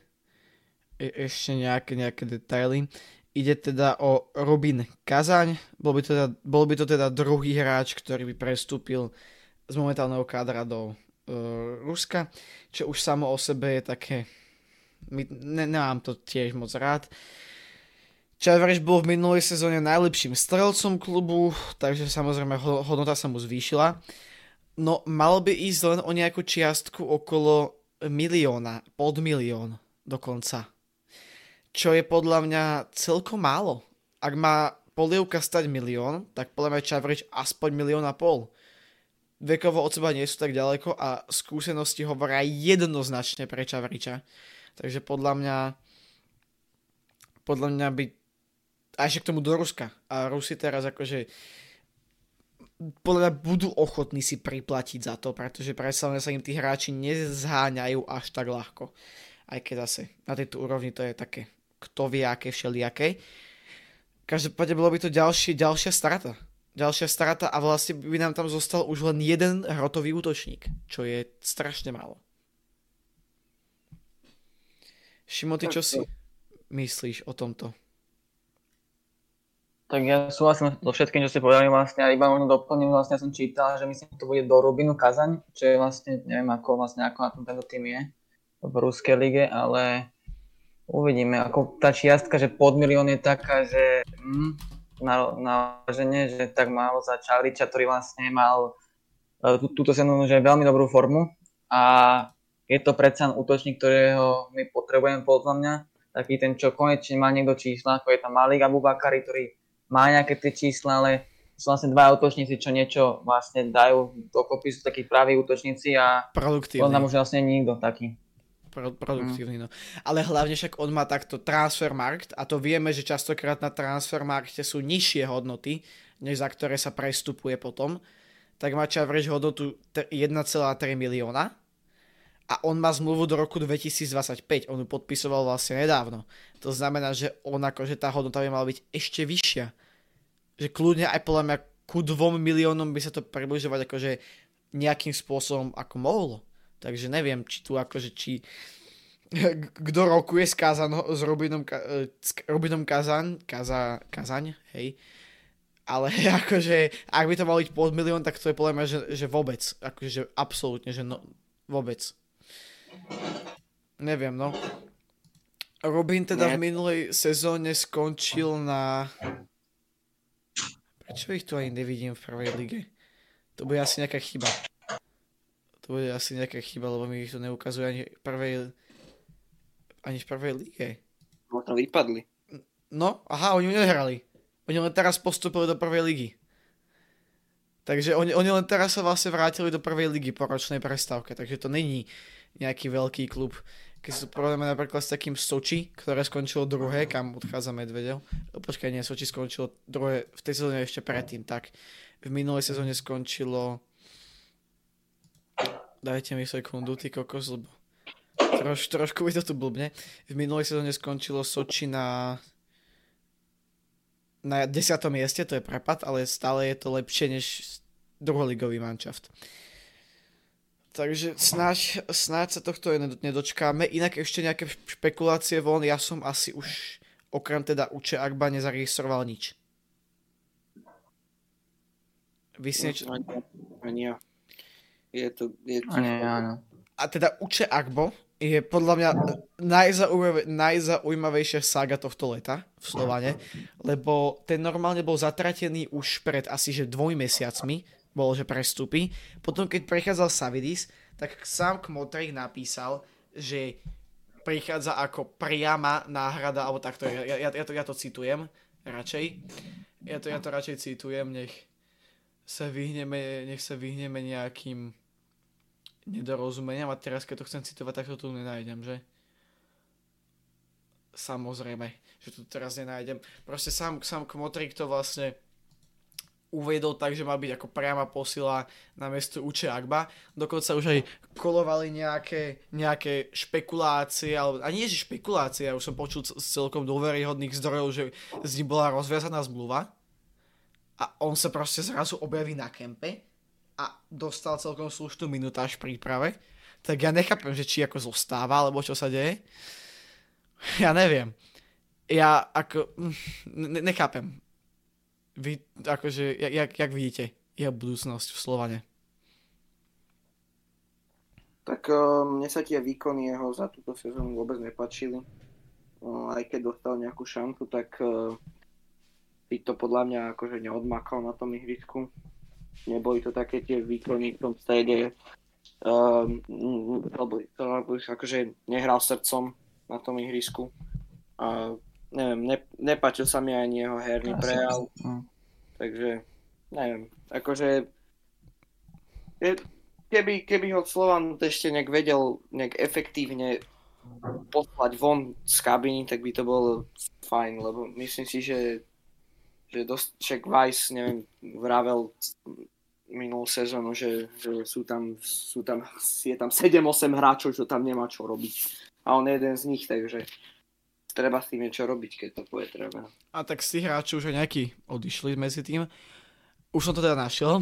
nejaké detaily. Ide teda o Rubin Kazaň, bol by to teda druhý hráč, ktorý by prestúpil z momentálneho kádra do Ruska, čo už samo o sebe je také, nemám to tiež moc rád. Čavrič bol v minulej sezóne najlepším strelcom klubu, takže samozrejme hodnota sa mu zvýšila. No mal by ísť len o nejakú čiastku okolo milióna, pod milión dokonca. Čo je podľa mňa celkom málo. Ak má polievka stať milión, tak podľa mňa Čavrič aspoň 1,5 milióna. Vekovo od seba nie sú tak ďaleko a skúsenosti hovoria jednoznačne pre Čavriča. Takže podľa mňa by aj k tomu do Ruska. A Rusi teraz akože podľa mňa budú ochotní si priplatiť za to, pretože predsa sa im tí hráči nezháňajú až tak ľahko. Aj keď zase na tejto úrovni to je také kto vie aké všelijaké. Každopádne bolo by to ďalšia strata a vlastne by nám tam zostal už len jeden hrotový útočník, čo je strašne málo. Šimo, ty čo si myslíš o tomto? Tak ja súhlasím so všetkým, čo ste povedali vlastne, a iba možno doplním, vlastne ja som čítal, že myslím, že to bude do Rubinu Kazaň, čo je vlastne, neviem ako na tom tento tým je v ruskej lige, ale uvidíme, ako tá čiastka, že pod milión je taká, že naváženie, že tak málo za Čaliča, ktorý vlastne mal túto sezónu že veľmi dobrú formu a je to predsa útočník, ktorého my potrebujeme podľa mňa, taký ten, čo konečne má niekto čísla, ako je tam Malik Abubakari, ktorý má nejaké tie čísla, ale sú vlastne dva útočníci, čo niečo vlastne dajú dokopy, sú takí praví útočníci a on tam už vlastne nikto taký. Produktívny, no. Ale hlavne však on má takto Transfermarkt a to vieme, že častokrát na Transfermarkte sú nižšie hodnoty, než za ktoré sa prestupuje potom. Tak má Čavrič hodnotu 1,3 milióna a on má zmluvu do roku 2025. On ju podpisoval vlastne nedávno. To znamená, že on akože tá hodnota by mala byť ešte vyššia. Že kľudne aj podľa mňa ku 2 miliónom by sa to približovať akože nejakým spôsobom ako mohlo. Takže neviem, či tu akože, či kto rokuje s Rubinom Kazaň, hej. Ale akože, ak by to malo byť pod milión, tak to je podľa mňa, že vôbec. Akože absolútne, že no, vôbec. Neviem, no. Rubin teda v minulej sezóne skončil na... Prečo ich tu ani nevidím v prvej lige? To bude asi nejaká chyba. Lebo mi ich to neukazuje ani v prvej lige. Možno vypadli. No, aha, oni nehrali. Oni len teraz postúpili do prvej ligy. Takže oni len teraz sa vlastne vrátili do prvej ligy po ročnej prestávke. Takže to není nejaký veľký klub. Keď si to porovnáme napríklad s takým Soči, ktoré skončilo druhé, kam odchádza Medvedev. Počkaj, nie, Soči skončilo druhé, v tej sezóne ešte predtým, tak v minulej sezóne skončilo... Dajte mi sekundu, ty kokos, lebo trošku by to tu blbne. V minulej sezóne skončilo Soči na 10. mieste, to je prepad, ale stále je to lepšie než druholigový manšaft. Takže snáď sa tohto nedočkáme. Inak ešte nejaké špekulácie von, ja som asi už okrem teda Uche Agba nezaregistroval nič. Ani ja. A teda Uche Agbo je podľa mňa najzaujímavejšia saga tohto leta v Slovane, lebo ten normálne bol zatratený už pred asi že 2 mesiacmi, bolo že prestupy. Potom keď prechádzal Savidis, tak sám Kmotrik napísal, že prichádza ako priama náhrada, alebo takto, ja to citujem radšej. Ja to radšej citujem, nech sa vyhneme nejakým nedorozumeniam a teraz keď to chcem citovať, tak to tu nenájdem, že? Samozrejme, že to teraz nenájdem. Proste sám Kmotrik to vlastne uvedol tak, že má byť ako priama posila na miesto Uche Agba. Dokonca už aj kolovali nejaké špekulácie, alebo a nie že špekulácie, ja už som počul z celkom dôveryhodných zdrojov, že z nich bola rozviazaná zmluva. A on sa proste zrazu objaví na kempe a dostal celkom slušnú minutáž v príprave. Tak ja nechápem, že či ako zostáva, alebo čo sa deje. Ja neviem. Nechápem. Vy, akože, jak vidíte, jeho budúcnosť v Slovane? Tak mne sa tie výkony jeho za túto sezónu vôbec nepačili. Aj keď dostal nejakú šancu, tak... to podľa mňa akože neodmakal na tom ihrisku. Neboli to také tie výkony v tom strede. Akože nehral srdcom na tom ihrisku. Nepáčil sa mi ani jeho herný prejav. Takže neviem. Akože keby ho Slovan ešte nejak vedel nejak efektívne poslať von z kabiny, tak by to bolo fajn, lebo myslím si, že však Weiss, neviem, vravel minulú sezónu, že je tam 7-8 hráčov, čo tam nemá čo robiť. A on je jeden z nich, takže treba s tým niečo robiť, keď to bude treba. A tak z tých hráčov už aj nejakí odišli medzi tým. Už som to teda našiel.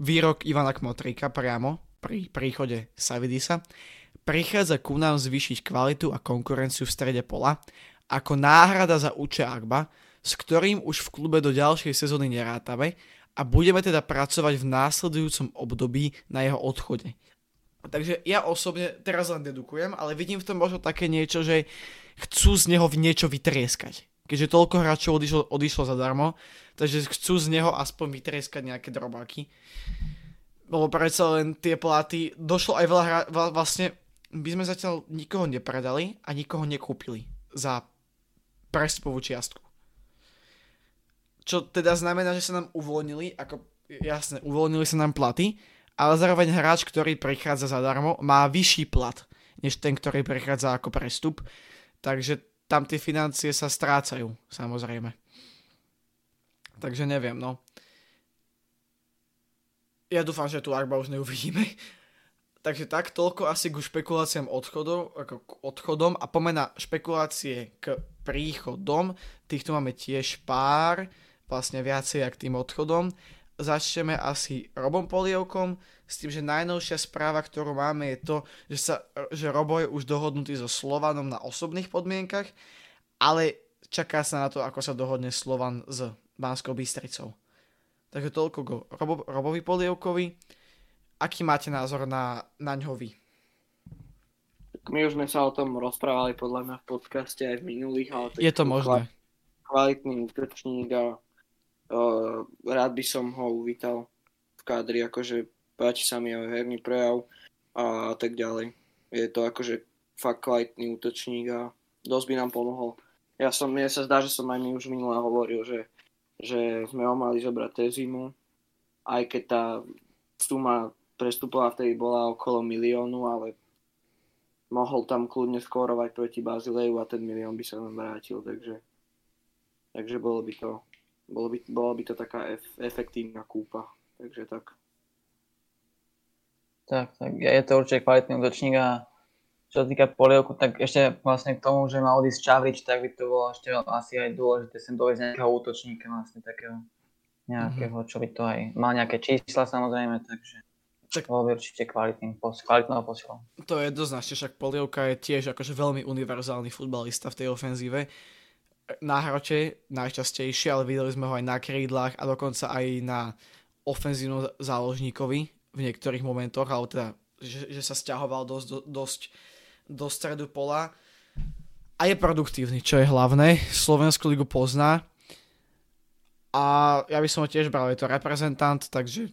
Výrok Ivana Kmotrika priamo pri príchode Savidisa. Prichádza ku nám zvýšiť kvalitu a konkurenciu v strede pola ako náhrada za Uche Agba, s ktorým už v klube do ďalšej sezóny nerátame a budeme teda pracovať v následujúcom období na jeho odchode. Takže ja osobne teraz len dedukujem, ale vidím v tom možno také niečo, že chcú z neho v niečo vytrieskať. Keďže toľko hráčov odišlo zadarmo, takže chcú z neho aspoň vytrieskať nejaké drobáky. Bolo predsa len tie platy, došlo aj veľa vlastne by sme zatiaľ nikoho nepredali a nikoho nekúpili za prestupovú čiastku. Čo teda znamená, že sa nám uvoľnili, ako jasne, uvoľnili sa nám platy, ale zároveň hráč, ktorý prichádza zadarmo, má vyšší plat, než ten, ktorý prichádza ako prestup. Takže tam tie financie sa strácajú, samozrejme. Takže neviem, no. Ja dúfam, že tu Arba už neuvidíme. Takže tak, toľko asi k špekuláciám odchodom a pomena špekulácie k príchodom. Týchto máme tiež pár, vlastne viacej k tým odchodom. Začneme asi Robom Polievkom s tým, že najnovšia správa, ktorú máme, je to, že Robo je už dohodnutý so Slovanom na osobných podmienkach, ale čaká sa na to, ako sa dohodne Slovan s Banskou Bystricou. Takže toľko go Robovi Polievkovi. Aký máte názor na ňho vy? My už sme sa o tom rozprávali podľa mňa v podcaste aj v minulých, ale je to možné. Kvalitný útočník a rád by som ho uvítal v kádri, akože páči sa mi jeho herný prejav a tak ďalej. Je to akože fakt kvalitný útočník a dosť by nám pomohol. Mne sa zdá, že som aj mi už minulá hovoril, že sme ho mali zobrať tej zimu, aj keď tá suma prestupová vtedy bola okolo 1 000 000, ale mohol tam kľudne skórovať proti Bazileju a ten 1 000 000 by sa nám vrátil, takže bolo by to taká efektívna kúpa, takže tak. Tak je to určite kvalitný útočník a čo sa týka Polievku, tak ešte vlastne k tomu, že mal odísť Čavrič, tak by to bolo ešte asi aj dôležité sem doviezť nejakého útočníka vlastne takého nejakého, čo by to aj mal nejaké čísla samozrejme, takže tak bolo určite kvalitnou posilou. To je jednoznačne, však Polievka je tiež akože veľmi univerzálny futbalista v tej ofenzíve. Na hrote najčastejšie, ale videli sme ho aj na krídlach a dokonca aj na ofenzívnom záložníkovi v niektorých momentoch, ale teda, že sa sťahoval dosť do stredu pola a je produktívny, čo je hlavné. Slovenskú ligu pozná a ja by som ho tiež bral, je to reprezentant, takže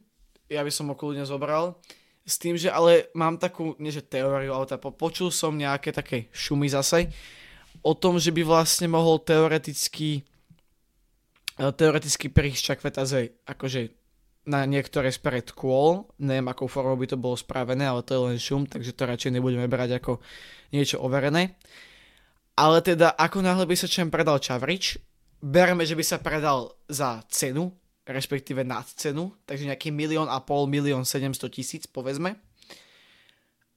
ja by som ho kľudne zobral, s tým, že ale mám takú, nie že teóriu, ale počul som nejaké také šumy zase o tom, že by vlastne mohol teoreticky prísť Čakveta z akože na niektoré z predkôl, neviem akou formou by to bolo spravené, ale to je len šum, takže to radšej nebudeme brať ako niečo overené. Ale teda ako náhle by sa predal Čavrič, berme, že by sa predal za cenu, respektíve nad cenu, takže nejaký 1,5 milión 700 000 povedzme.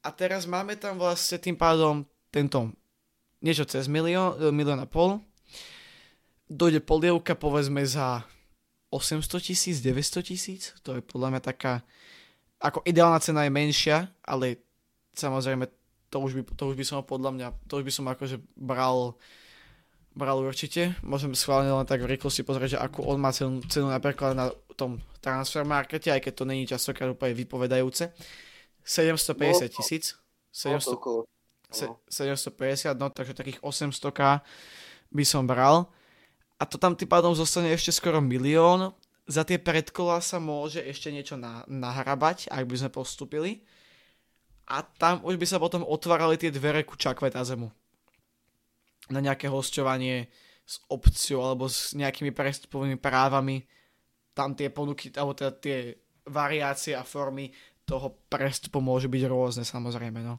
A teraz máme tam vlastne tým pádom tento niečo cez 1,5 milióna. Dojde Polievka povedzme za 800 000, 900 000, to je podľa mňa taká, ako ideálna cena je menšia, ale samozrejme to už by som akože bral určite. Môžem schválne len tak v rýchlosti pozrieť, že akú on má cenu napríklad na tom transfer markete, aj keď to není častokrát úplne vypovedajúce. 750 000. 750, no takže takých 800 000 by som bral. A to tam tým pádom zostane ešte skoro 1 000 000. Za tie predkola sa môže ešte niečo nahrabať, ak by sme postúpili. A tam už by sa potom otvárali tie dvere ku Čakvetazemu. Na nejaké hosťovanie s opciou alebo s nejakými prestupovými právami. Tam tie ponuky, alebo teda tie variácie a formy toho prestupu môžu byť rôzne, samozrejme. No.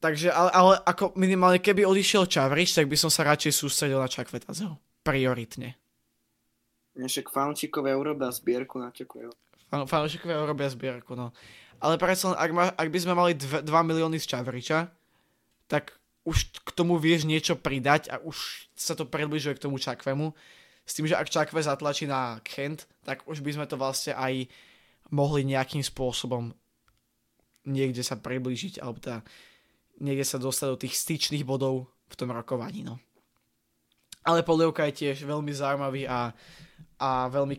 Takže, ale ako minimálne keby odišiel Čavrič, tak by som sa radšej sústredil na Čakvetazeho. Prioritne. Však fanúšikovia urobia zbierku na Čakveho. Fanúšikovia urobia zbierku, no. Ale predsa, ak by sme mali 2 milióny z Čavriča, tak už k tomu vieš niečo pridať a už sa to približuje k tomu Čakvemu. S tým, že ak Čakve zatlačí na Kent, tak už by sme to vlastne aj mohli nejakým spôsobom niekde sa priblížiť alebo teda niekde sa dostať do tých styčných bodov v tom rokovaní. No. Ale Polievka je tiež veľmi zaujímavý a veľmi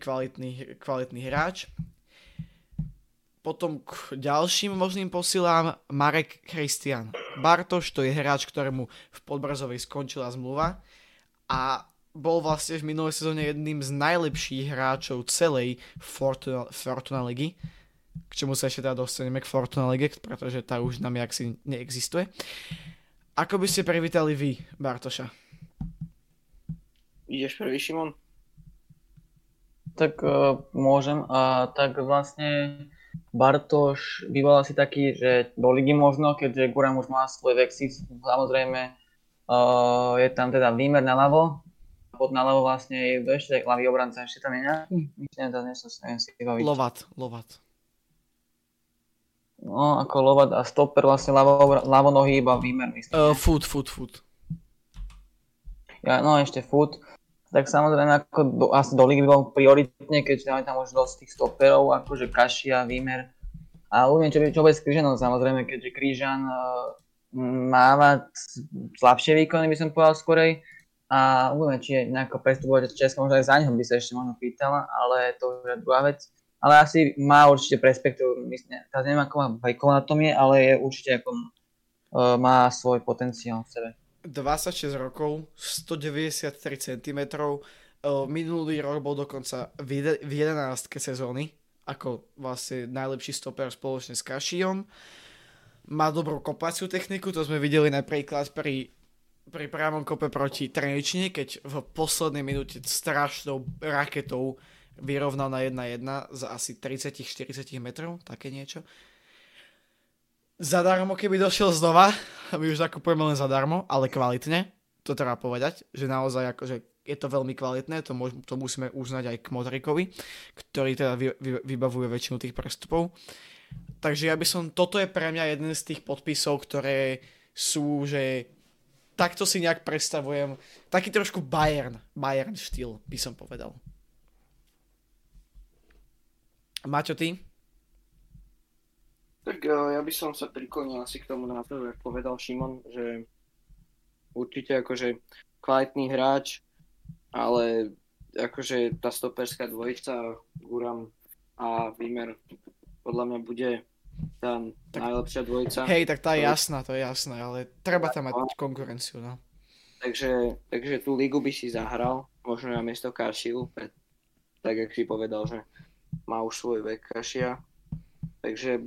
kvalitný hráč. Potom k ďalším možným posilám Marek Christian Bartoš, to je hráč, ktorému v Podbrazovej skončila zmluva a bol vlastne v minulej sezóne jedným z najlepších hráčov celej Fortuna ligy, k čomu sa ešte teda dostaneme k Fortuna lige, pretože tá už nám jaksi neexistuje. Ako by ste privítali vy Bartoša? Ideš prvý, Šimon? Tak môžem a tak vlastne Bartoš býval asi taký, že do ligy možno, keďže Guram už má svoj vexit, samozrejme je tam teda výmer na ľavo, pod na ľavo vlastne je ešte ľavý obranca, ešte tam je Lovat. No, ako Lovat a stoper vlastne ľavo nohy iba výmer, myslím. Food. Ja, no, ešte Food. Tak samozrejme, ako asi do ligy by bol prioritne, keďže máme tam už dosť tých stoperov, akože Kašia, Výmer. A uvidím, čo bude s Kryžanom, samozrejme, keďže Kryžan má slabšie výkony, by som povedal skorej. A uvidím, či je nejako prestupovať Česko, možno aj za ňom by sa ešte možno pýtala, ale to je druhá vec. Ale asi má určite perspektívu, myslím, teraz neviem, ako má Bajkova na tom je, ale je určite ako má svoj potenciál v sebe. 26 rokov, 193 cm, minulý rok bol dokonca v 11. sezóny, ako vlastne najlepší stoper spoločne s Kašijom. Má dobrú kopaciu techniku, to sme videli napríklad pri pravom kope proti Trenčine, keď v poslednej minúte strašnou raketou vyrovnal na 1-1 za asi 30-40 metrov, také niečo. Zadarmo, keby došiel znova, my už nakupujeme len zadarmo, ale kvalitne, to treba povedať, že naozaj akože je to veľmi kvalitné, to musíme uznať aj k Modrikovi, ktorý teda vybavuje väčšinu tých prestupov. Takže toto je pre mňa jeden z tých podpisov, ktoré sú, že takto si nejak predstavujem, taký trošku Bayern štýl by som povedal. Maťo, ty? Tak ja by som sa priklonil asi k tomu názoru, ako povedal Šimon, že určite akože kvalitný hráč, ale akože tá stoperská dvojica, Guram a Výmer, podľa mňa bude tá najlepšia dvojica. Hej, tak tá je jasná, to je jasné, ale treba tam mať konkurenciu, no. Takže tú ligu by si zahral, možno na miesto Kašiu, tak jak si povedal, že má už svoj vek Kašia. Takže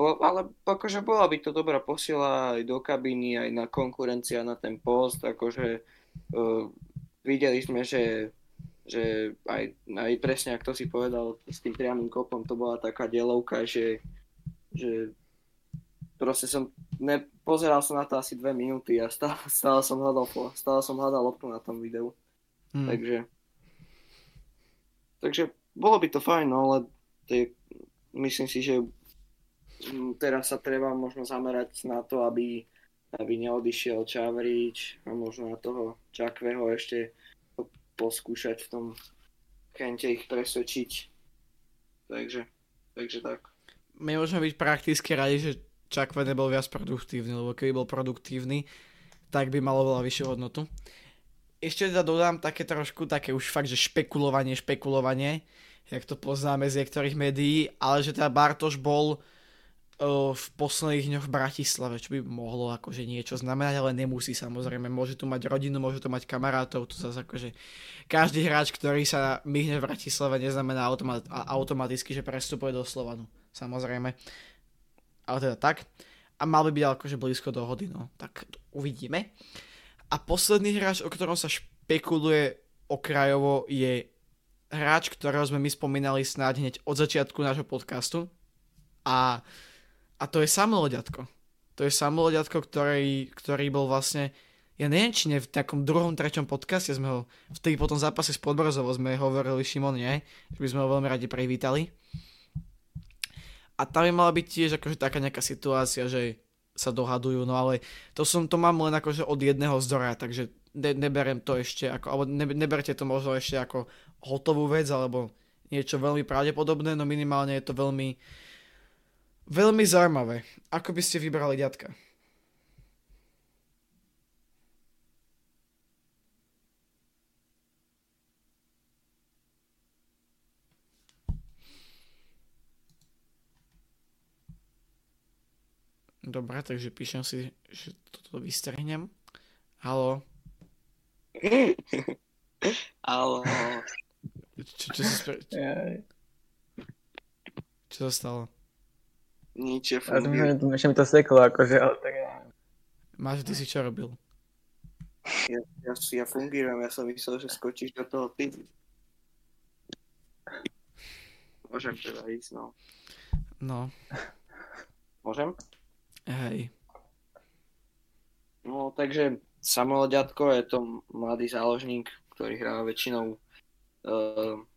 akože bola by to dobrá posila aj do kabíny, aj na konkurencia, na ten post. Akože videli sme, že aj presne, ako si povedal, s tým priamým kopom to bola taká delovka, že proste pozeral som na to asi 2 minúty a stále som hľadal loptu na tom videu. Takže bolo by to fajn, ale myslím si, že teraz sa treba možno zamerať na to, aby neodišiel Čavrič a možno na toho Čakveho ešte poskúšať v tom Chente ich presvedčiť. Takže tak. My môžeme byť prakticky radi, že Čakve nebol viac produktívny, lebo keby bol produktívny, tak by mal oveľa vyššiu hodnotu. Ešte teda dodám také už fakt, že špekulovanie, jak to poznáme z niektorých médií, ale že teda Bartoš bol v posledných dňoch v Bratislave, čo by mohlo akože niečo znamenať, ale nemusí samozrejme. Môže tu mať rodinu, môže tu mať kamarátov, to zase akože každý hráč, ktorý sa myhne v Bratislave, neznamená automaticky, že prestupuje do Slovanu, samozrejme. Ale teda tak. A mal by byť akože blízko dohody, no. Tak uvidíme. A posledný hráč, o ktorom sa špekuluje okrajovo, je hráč, ktorého sme my spomínali snáď hneď od začiatku nášho podcastu. A to je Samoloďatko. To je Samoloďatko, ktorý bol vlastne, ja neviem, či v takom 2., 3. podcaste sme ho, vtedy po tom zápase s Podbrzovo sme hovorili, Šimon, nie? Že by sme ho veľmi radi privítali. A tam by mala byť tiež akože taká nejaká situácia, že sa dohadujú, no ale to mám len akože od jedného zdroja, takže neberiem to ešte ako, alebo neberte to možno ešte ako hotovú vec, alebo niečo veľmi pravdepodobné, no minimálne je to veľmi zaujímavé. Ako by ste vybrali ďadka? Dobre, takže píšem si, že toto vystrihnem. Haló. Haló. Čo sa stalo? Nič, je funguje. Ešte mi to seklo, akože, ale tak ja... Máš, ty si čo robil? Ja fungujem, ja som myslel, že skočíš do toho ty. Môžem teda ísť, no. No. Môžem? Hej. No, takže Samuel Ďatko je to mladý záložník, ktorý hrá väčšinou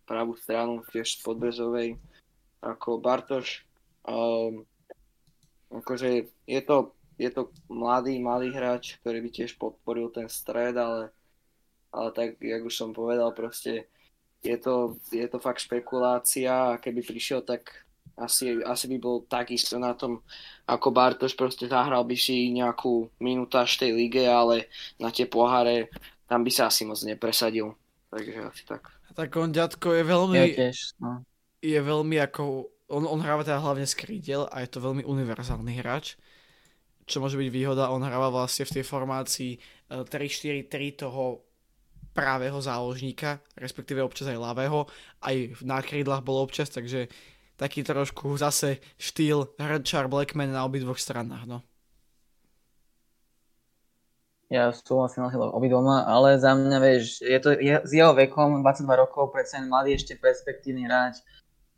pravú stranu, tiež z Podbrezovej, ako Bartoš. Akože je to mladý hráč, ktorý by tiež podporil ten stred, ale tak, jak už som povedal, proste je to fakt špekulácia a keby prišiel, tak asi by bol takisto na tom, ako Bartoš, proste zahral by si nejakú minutáž tej lige, ale na tie poháre tam by sa asi moc nepresadil. Takže asi tak. Tak on, Ďatko, je veľmi... Ja tiež, no. Je veľmi ako... On hráva teda hlavne z krídel a je to veľmi univerzálny hráč. Čo môže byť výhoda, on hráva vlastne v tej formácii 3-4-3 toho pravého záložníka, respektíve občas aj ľavého, aj na krídlach bol občas, takže taký trošku zase štýl Hrnčar Blackman na obidvoch stranách, no. Ja súhlasím obidvoma, ale za mňa, vieš, je to s jeho vekom 22 rokov, predsa mladý ešte perspektívny hráč.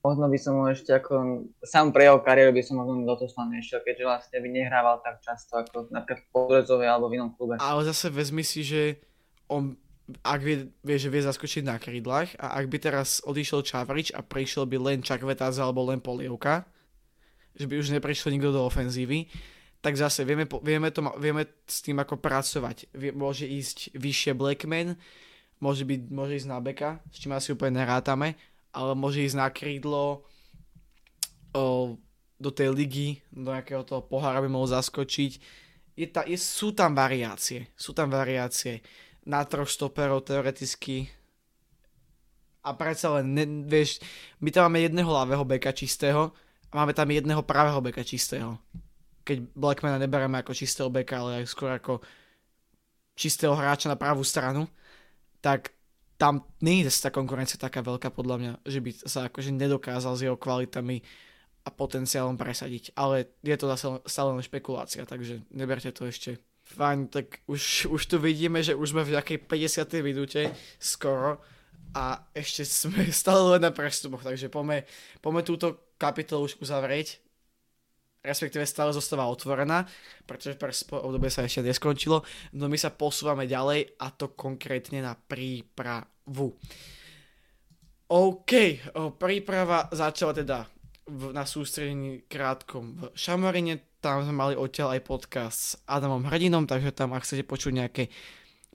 Možno by som ho ešte ako, sám pre jeho kariéru by som možno do toho slanejšiel, keďže vlastne by nehrával tak často ako napríklad v Podbrezovej alebo v inom klube. Ale zase vezmi si, že on, ak vie, že vie zaskočiť na krídlach a ak by teraz odišiel Čavrič a prišiel by len Čakvetáza alebo len Polievka, že by už neprišiel nikto do ofenzívy, tak zase vieme s tým ako pracovať. Môže ísť vyššie Blackman, môže ísť na beka, s čím asi úplne nerátame, ale môže ísť na krídlo do tej ligy, do nejakého toho pohára by mohol zaskočiť. Sú tam variácie. Na troch stoperov teoreticky. A predsa len, vieš, my tam máme jedného ľavého beka čistého a máme tam jedného pravého beka čistého. Keď Blackmana nebereme ako čistého beka, ale aj skôr ako čistého hráča na pravú stranu, tak tam nie je tá konkurencia taká veľká podľa mňa, že by sa akože nedokázal s jeho kvalitami a potenciálom presadiť. Ale je to zase stále len špekulácia, takže neberte to ešte. Fajn, tak už tu vidíme, že už sme v nejakej 50. minúte skoro a ešte sme stále len na prestupoch, takže poďme túto kapitolu už uzavrieť. Respektíve stále zostáva otvorená, pretože prvé obdobie sa ešte neskončilo, no my sa posúvame ďalej a to konkrétne na prípravu. OK, príprava začala teda na sústredení krátkom v Šamorine, tam sme mali odtiaľ aj podcast s Adamom Hrdinom, takže tam ak chcete počuť nejaké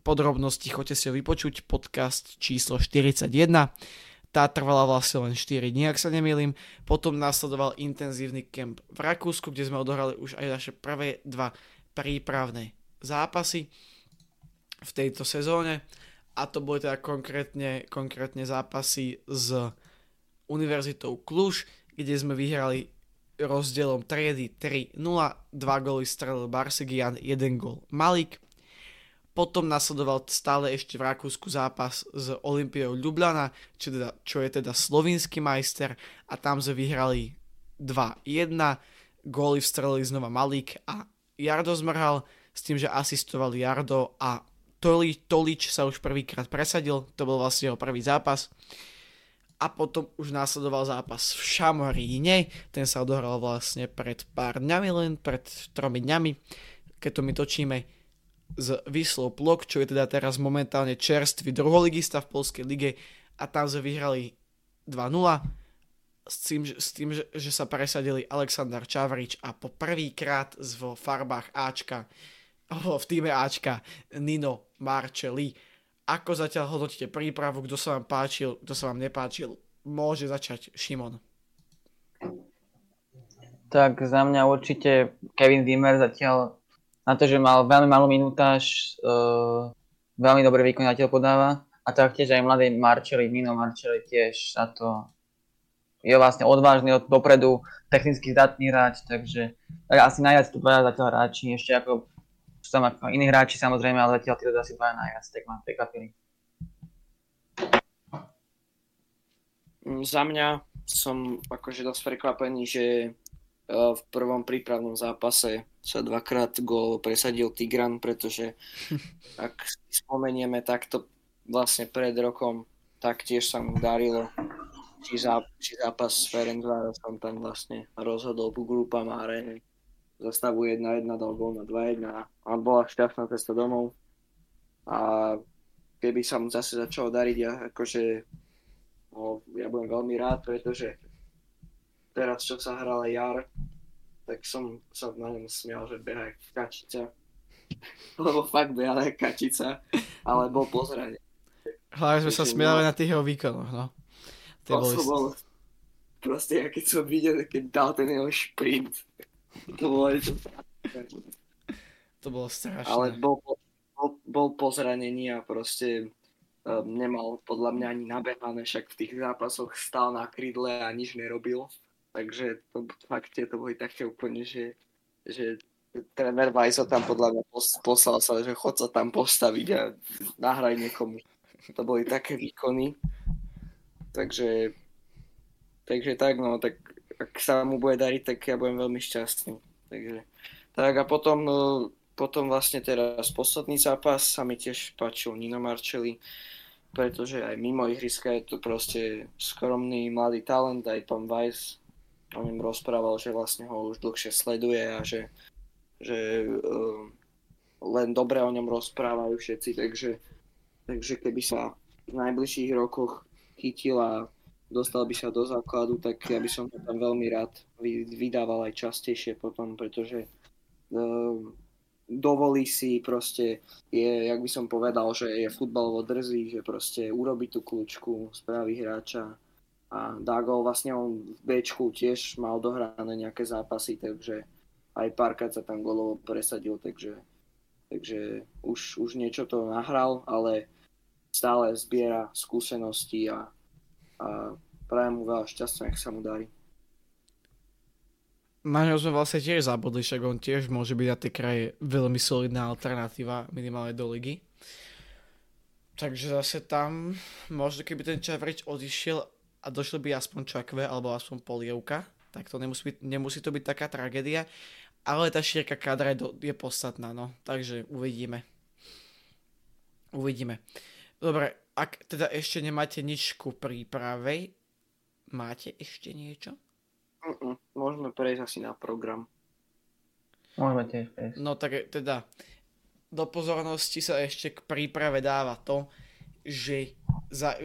podrobnosti, choďte si ho vypočuť, podcast číslo 41. Tá trvala vlastne len 4 dní, ak sa nemýlim. Potom nasledoval intenzívny kemp v Rakúsku, kde sme odohrali už aj naše prvé 2 prípravné zápasy v tejto sezóne. A to boli teda konkrétne zápasy s Univerzitou Cluj, kde sme vyhrali rozdielom triedy 3-0, 2 góly strelil Barsegian, 1 gól Malik. Potom nasledoval stále ešte v Rakúsku zápas s Olympiou Ljubljana, čo je teda slovinský majster a tam sme vyhrali 2-1. Góly vstrelili znova Malik a Jardo Zmrhal, s tým, že asistoval Jardo a Tolič sa už prvýkrát presadil, to bol vlastne jeho prvý zápas. A potom už následoval zápas v Šamoríne, ten sa odohral vlastne pred pár dňami, len pred 3 dňami, keď to my točíme, z Vyslou Plock, čo je teda teraz momentálne čerstvý druholigista v poľskej lige a tam sme vyhrali 2-0 s tým, že sa presadili Alexander Čavrič a po prvýkrát vo farbách Ačka, v týme Ačka Nino Marcelli. Ako zatiaľ hodnotíte prípravu, kto sa vám páčil, kto sa vám nepáčil? Môže začať Šimon. Tak za mňa určite Kevin Wimmer zatiaľ na to, že mal veľmi malú minútáž, veľmi dobrý vykonateľ podáva a taktiež aj mladý Nino Marcelli tiež sa to je vlastne odvážny od dopredu, technicky zdatný hráč, takže asi najviac tu dvaja zatiaľ hráči, ešte ako som ako iní hráči samozrejme, ale zatiaľ títo asi dvaja najviac, tak ma prekvapili. Za mňa som akože dosť prekvapený, že v prvom prípravnom zápase sa dvakrát gól presadil Tigran, pretože ak spomenieme takto vlastne pred rokom, tak tiež sa mu darilo. Či zápas s Ferencvárošom tam vlastne rozhodol Grupa Máre za stavu 1-1, dal gól na 2-1 a bola šťastná cesta domov. A keby sa mu zase začalo dariť, ja budem veľmi rád, pretože teraz, čo sa hrala jar, tak som sa na ňom smial, že beha jak kačica. Lebo fakt beha jak kačica, ale bol pozranie. Hlavne sme sa smiali na tých jeho výkonoch, no. Bol, proste, ja keď som videl, keď dal ten jeho šprint, to bolo niečo. To bolo strašné. Ale bol po zranení a proste nemal podľa mňa ani nabehané, však v tých zápasoch stál na krídle a nič nerobil. Takže to fakt to boli také úplne, že trenér Vajso tam podľa mňa poslal sa, že chod sa tam postaviť a nahraj niekomu. To boli také výkony. Takže tak, no, tak ak sa mu bude dariť, tak ja budem veľmi šťastný. Takže, tak a potom vlastne teraz posledný zápas sa mi tiež páčil Nino Marcelli, pretože aj mimo ihriska je to proste skromný mladý talent, aj pán Weiss o ňom rozprával, že vlastne ho už dlhšie sleduje a že len dobre o ňom rozprávajú všetci, takže keby sa v najbližších rokoch chytil a dostal by sa do základu, tak ja by som ho tam veľmi rád vydával aj častejšie potom, pretože dovolí si proste, jak by som povedal, že je futbalovo drzý, že proste urobí tú kľúčku, spraví hráča a dá gól. Vlastne on v Bčku tiež mal dohrané nejaké zápasy, takže aj párkrát sa tam gólovo presadil, takže už niečo to nahral, ale stále zbiera skúsenosti a prajem mu veľa šťastia, nech sa mu darí. Na ňo sme vlastne tiež zabudli, však on tiež môže byť na tej kraje veľmi solidná alternatíva minimálne do ligy. Takže zase tam možno keby ten Čavrič odišiel a došli by aspoň Čakve alebo aspoň Polievka, tak to nemusí to byť taká tragédia, ale tá šírka kadra je podstatná, no. Takže uvidíme. Dobre, ak teda ešte nemáte nič ku príprave, máte ešte niečo? Môžeme prejsť asi na program. Môžeme tiež prejsť. No tak teda, do pozornosti sa ešte k príprave dáva to, že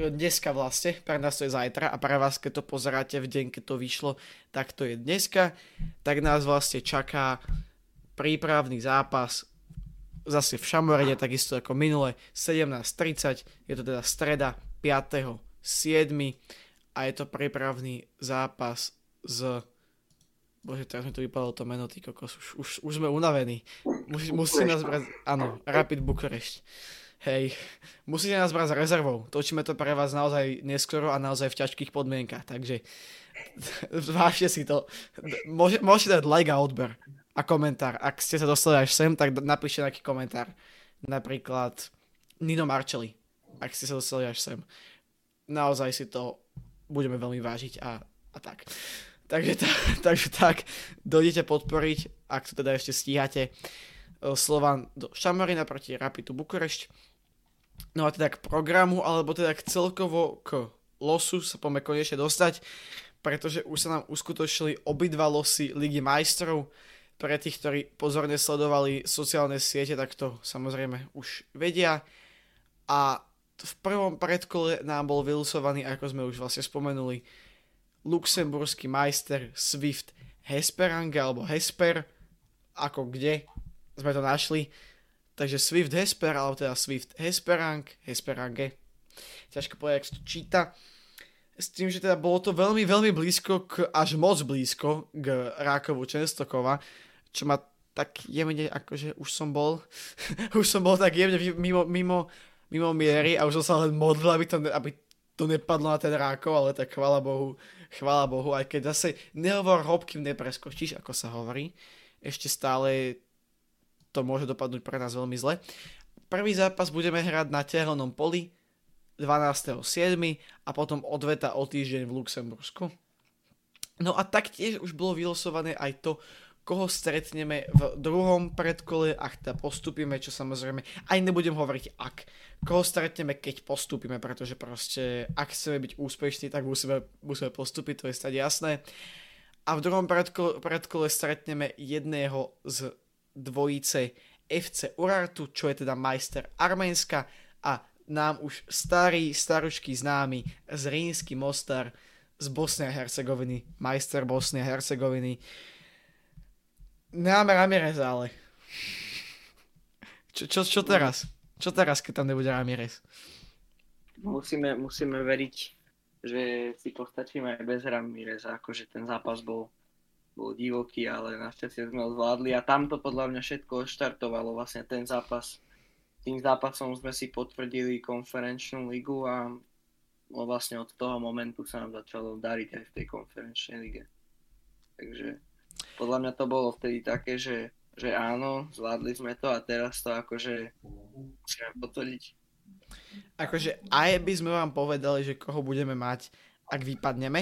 dneska vlastne, pre nás to je zajtra a pre vás, keď to pozeráte v deň, keď to vyšlo, tak to je dneska, tak nás vlastne čaká prípravný zápas zase v Šamorene, takisto ako minule, 17:30, je to teda streda 5.7. a je to prípravný zápas z... Bože, teraz mi tu vypadalo to meno, ty kokos, už sme unavení. Musíte nás brať... Áno, Rapid Bukurešť. Hej, musíte nás brať s rezervou, točíme to pre vás naozaj neskoro a naozaj v ťažkých podmienkach, takže vážte si to. Môžete dať like a odber. A komentár. Ak ste sa dostali až sem, tak napíšte nejaký komentár. Napríklad Nino Marcelli. Ak ste sa dostali až sem. Naozaj si to budeme veľmi vážiť a tak. Takže tak, dojdete podporiť, ak to teda ešte stíhate. Slovan do Šamorina proti Rapidu Bukurešť. No a teda k programu, alebo teda celkovo k losu sa poďme konečne dostať, pretože už sa nám uskutočnili obidva losy Ligy majstrov. Pre tých, ktorí pozorne sledovali sociálne siete, tak to samozrejme už vedia. A v prvom predkole nám bol vylosovaný, ako sme už vlastne spomenuli, luxemburský majster Swift Hesperange, alebo Hesper, ako kde sme to našli. Takže Swift Hesper, alebo teda Swift Hesperange. Ťažko povedať, ak to číta. S tým, že teda bolo to veľmi, veľmi blízko, až moc blízko k Rákovu Čenstokova, čo ma tak jemne, akože už som bol tak jemne mimo miery a už som sa len modlil, aby to nepadlo na ten rákov, ale tak chvála Bohu, aj keď zase nehovor hop, kým nepreskočíš, ako sa hovorí, ešte stále to môže dopadnúť pre nás veľmi zle. Prvý zápas budeme hrať na tehelnom poli 12.7. a potom odveta o týždeň v Luxembursku. No a taktiež už bolo vylosované aj to, koho stretneme v druhom predkole, ak teda postupíme, čo samozrejme, aj nebudem hovoriť ak. Koho stretneme, keď postupíme, pretože proste, ak chceme byť úspešní, tak musíme postúpiť, to je stále jasné. A v druhom predkole stretneme jedného z dvojice FC Urartu, čo je teda majster Arménska, a nám už staručký známy z Rínsky Mostar, z Bosny a Hercegoviny, majster Bosny a Hercegoviny, nemáme Ramirez, ale... Čo teraz? Čo teraz, keď tam nebude Ramirez? Musíme veriť, že si postačíme aj bez Ramireza. Akože ten zápas bol divoký, ale našťastie sme ho zvládli. A tamto podľa mňa všetko štartovalo. Vlastne ten zápas. Tým zápasom sme si potvrdili konferenčnú ligu a vlastne od toho momentu sa nám začalo dariť aj v tej konferenčnej lige. Takže... podľa mňa to bolo vtedy také, že áno, zvládli sme to a teraz to akože musíme potvrdiť. Akože aj by sme vám povedali, že koho budeme mať, ak vypadneme,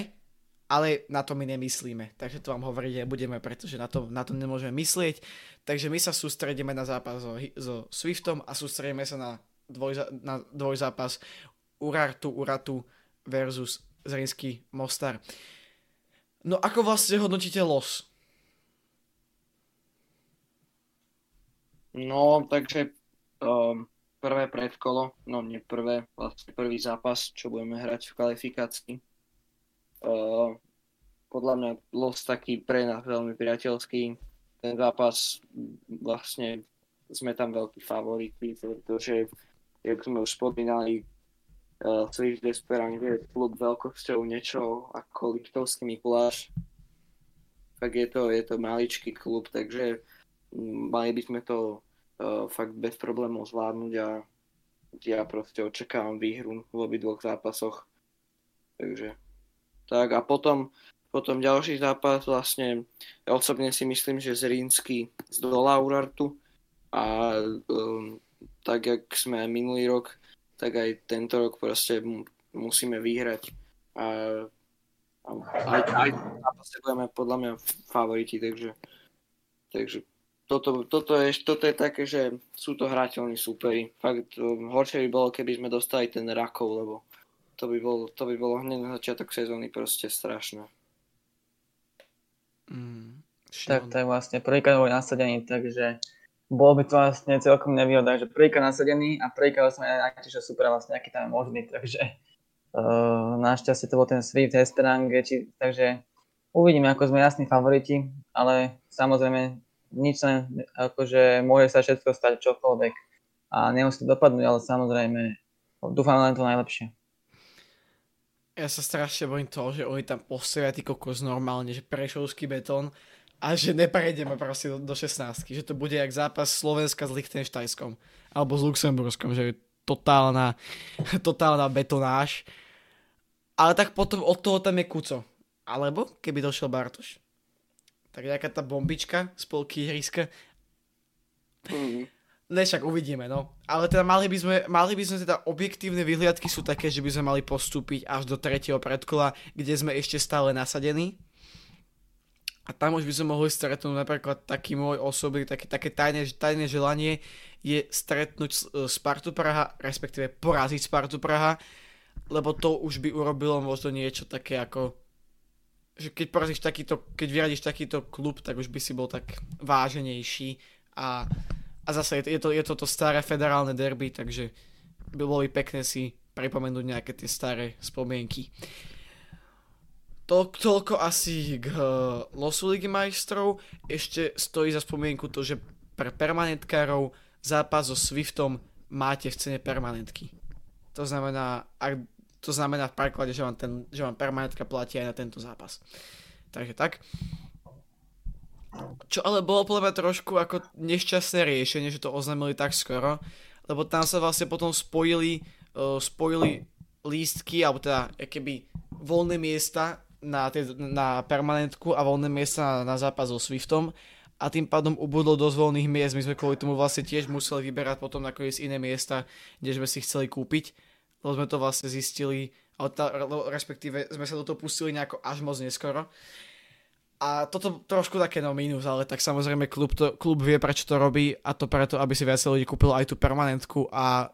ale na to my nemyslíme. Takže to vám hovoriť nebudeme, pretože na to nemôžeme myslieť. Takže my sa sústredíme na zápas so Swiftom a sústredíme sa na dvojzápas Urartu versus Zrinský Mostar. No ako vlastne hodnotíte los? No, takže prvé predkolo, vlastne prvý zápas, čo budeme hrať v kvalifikácii. Podľa mňa los taký pre nás veľmi priateľský. Ten zápas, vlastne sme tam veľkí favoriti, pretože, jak sme už spomínali, Swift Desperang je klub veľkosťou niečo ako Liptovský Mikuláš, tak je to maličký klub, takže mali by sme to fakt bez problémov zvládnuť a ja proste očakávam výhru v obidvoch zápasoch, takže tak. A potom ďalší zápas, vlastne ja osobne si myslím, že Zrinský zdolá Urartu a tak jak sme minulý rok, tak aj tento rok proste musíme vyhrať a aj budeme podľa mňa favoriti, takže toto je také, že sú to hrateľní súperi. Fakt horšie by bolo, keby sme dostali ten Rakov, lebo to by bolo hneď na začiatok sezóny proste strašné. Tak vlastne prvýkrát boli nasadení, takže bolo by to vlastne celkom nevýhoda, že prvýkrát nasadený a prvýkrát sme najtežšia súpera vlastne, aký tam je možný, takže našťastie to bol ten Swift Hesterang, takže uvidíme, ako sme jasní favoriti, ale samozrejme nič sa, akože môže sa všetko stať, čokoľvek a nemusí to dopadnúť, ale samozrejme dúfam len to najlepšie. Ja sa strašne bojím toho, že oni tam postavia tý kokos normálne, že prešovský betón a že neprejdeme proste do 16-ky, že to bude jak zápas Slovenska s Lichtenštajskom alebo s Luxemburskom, že je totálna betonáž. Ale tak potom od toho tam je Kuco, alebo keby došiel Bartoš, tak nejaká tá bombička z polky ihriska. Však uvidíme, no. Ale teda mali by sme teda objektívne vyhliadky sú také, že by sme mali postúpiť až do tretieho predkola, kde sme ešte stále nasadení. A tam už by sme mohli stretnúť napríklad taký môj osobný, také tajné želanie je stretnúť Spartu Praha, respektíve poraziť Spartu Praha, lebo to už by urobilo možno niečo také ako, že keď porazíš takýto, keď vyradíš takýto klub, tak už by si bol tak váženejší a zase je to staré federálne derby, takže by bolo pekné si pripomenúť nejaké tie staré spomienky. Toľko asi k losu Ligy majstrov. Ešte stojí za spomienku to, že pre permanentkárov zápas so Swiftom máte v cene permanentky. To znamená v preklade, že vám permanentka platí aj na tento zápas. Takže tak. Čo ale bolo podľa mňa trošku ako nešťastné riešenie, že to oznámili tak skoro, lebo tam sa vlastne potom spojili lístky, alebo teda keby voľné miesta na permanentku a voľné miesta na zápas so Swiftom a tým pádom ubudlo dosť voľných miest. My sme kvôli tomu vlastne tiež museli vyberať potom nakoniec iné miesta, kde sme si chceli kúpiť, lebo sme to vlastne zistili, respektíve sme sa do toho pustili nejako až moc neskoro. A toto trošku také mínus, ale tak samozrejme klub vie, prečo to robí, a to preto, aby si viac ľudí kúpilo aj tú permanentku a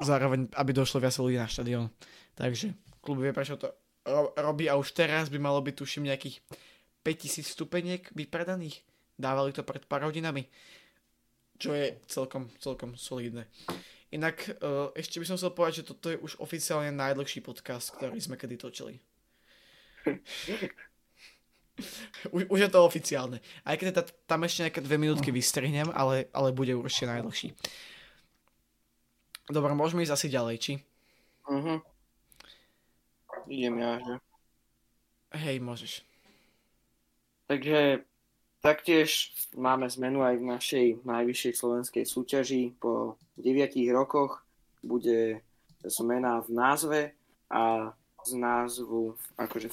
zároveň, aby došlo viac ľudí na štadión. Takže klub vie, prečo to robí, a už teraz by malo byť, tuším, nejakých 5000 stupeniek vypredaných. Dávali to pred pár hodinami, čo je celkom solidné. Inak ešte by som chcel povedať, že toto je už oficiálne najdlhší podcast, ktorý sme kedy točili. Už je to oficiálne. Aj keď tam ešte nejaké 2 minútky vystrihnem, ale bude určite najdlhší. Dobre, môžeme ísť asi ďalej, či? Mhm. Idem ja, že? Hej, môžeš. Takže taktiež máme zmenu aj v našej najvyššej slovenskej súťaži. Po 9 rokoch bude zmena v názve a z názvu, akože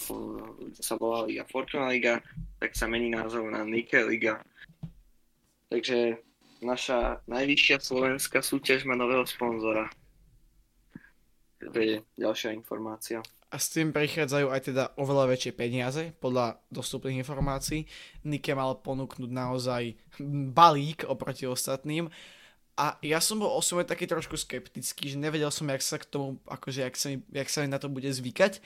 sa volá Liga Fortuna Liga, tak sa mení názov na Nike Liga. Takže naša najvyššia slovenská súťaž má nového sponzora. To je ďalšia informácia. A s tým prichádzajú aj teda oveľa väčšie peniaze, podľa dostupných informácií. Nike mal ponúknuť naozaj balík oproti ostatným. A ja som bol osobne taký trošku skeptický, že nevedel som, jak sa k tomu, akože jak sa mi na to bude zvykať,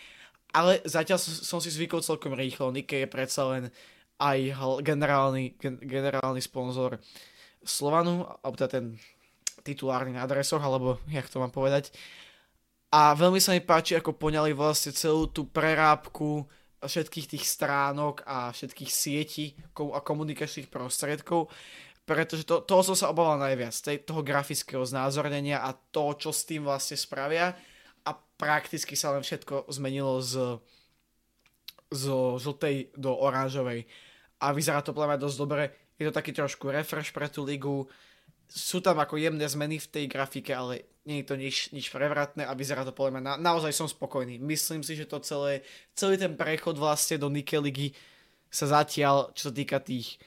ale zatiaľ som si zvykol celkom rýchlo. Nike je predsa len aj generálny sponzor Slovanu, alebo teda ten titulárny na dresoch, alebo jak to mám povedať. A veľmi sa mi páči, ako poňali vlastne celú tú prerábku všetkých tých stránok a všetkých sietí a komunikačných prostriedkov, pretože toho som sa obával najviac, toho grafického znázornenia a to, čo s tým vlastne spravia, a prakticky sa len všetko zmenilo z žltej do oranžovej a vyzerá to plavať dosť dobre. Je to taký trošku refresh pre tú ligu, sú tam ako jemné zmeny v tej grafike, ale nie je to nič prevratné a vyzerá to podľa mňa. Naozaj som spokojný, myslím si, že to celý ten prechod vlastne do Nike ligy sa zatiaľ, čo sa týka tých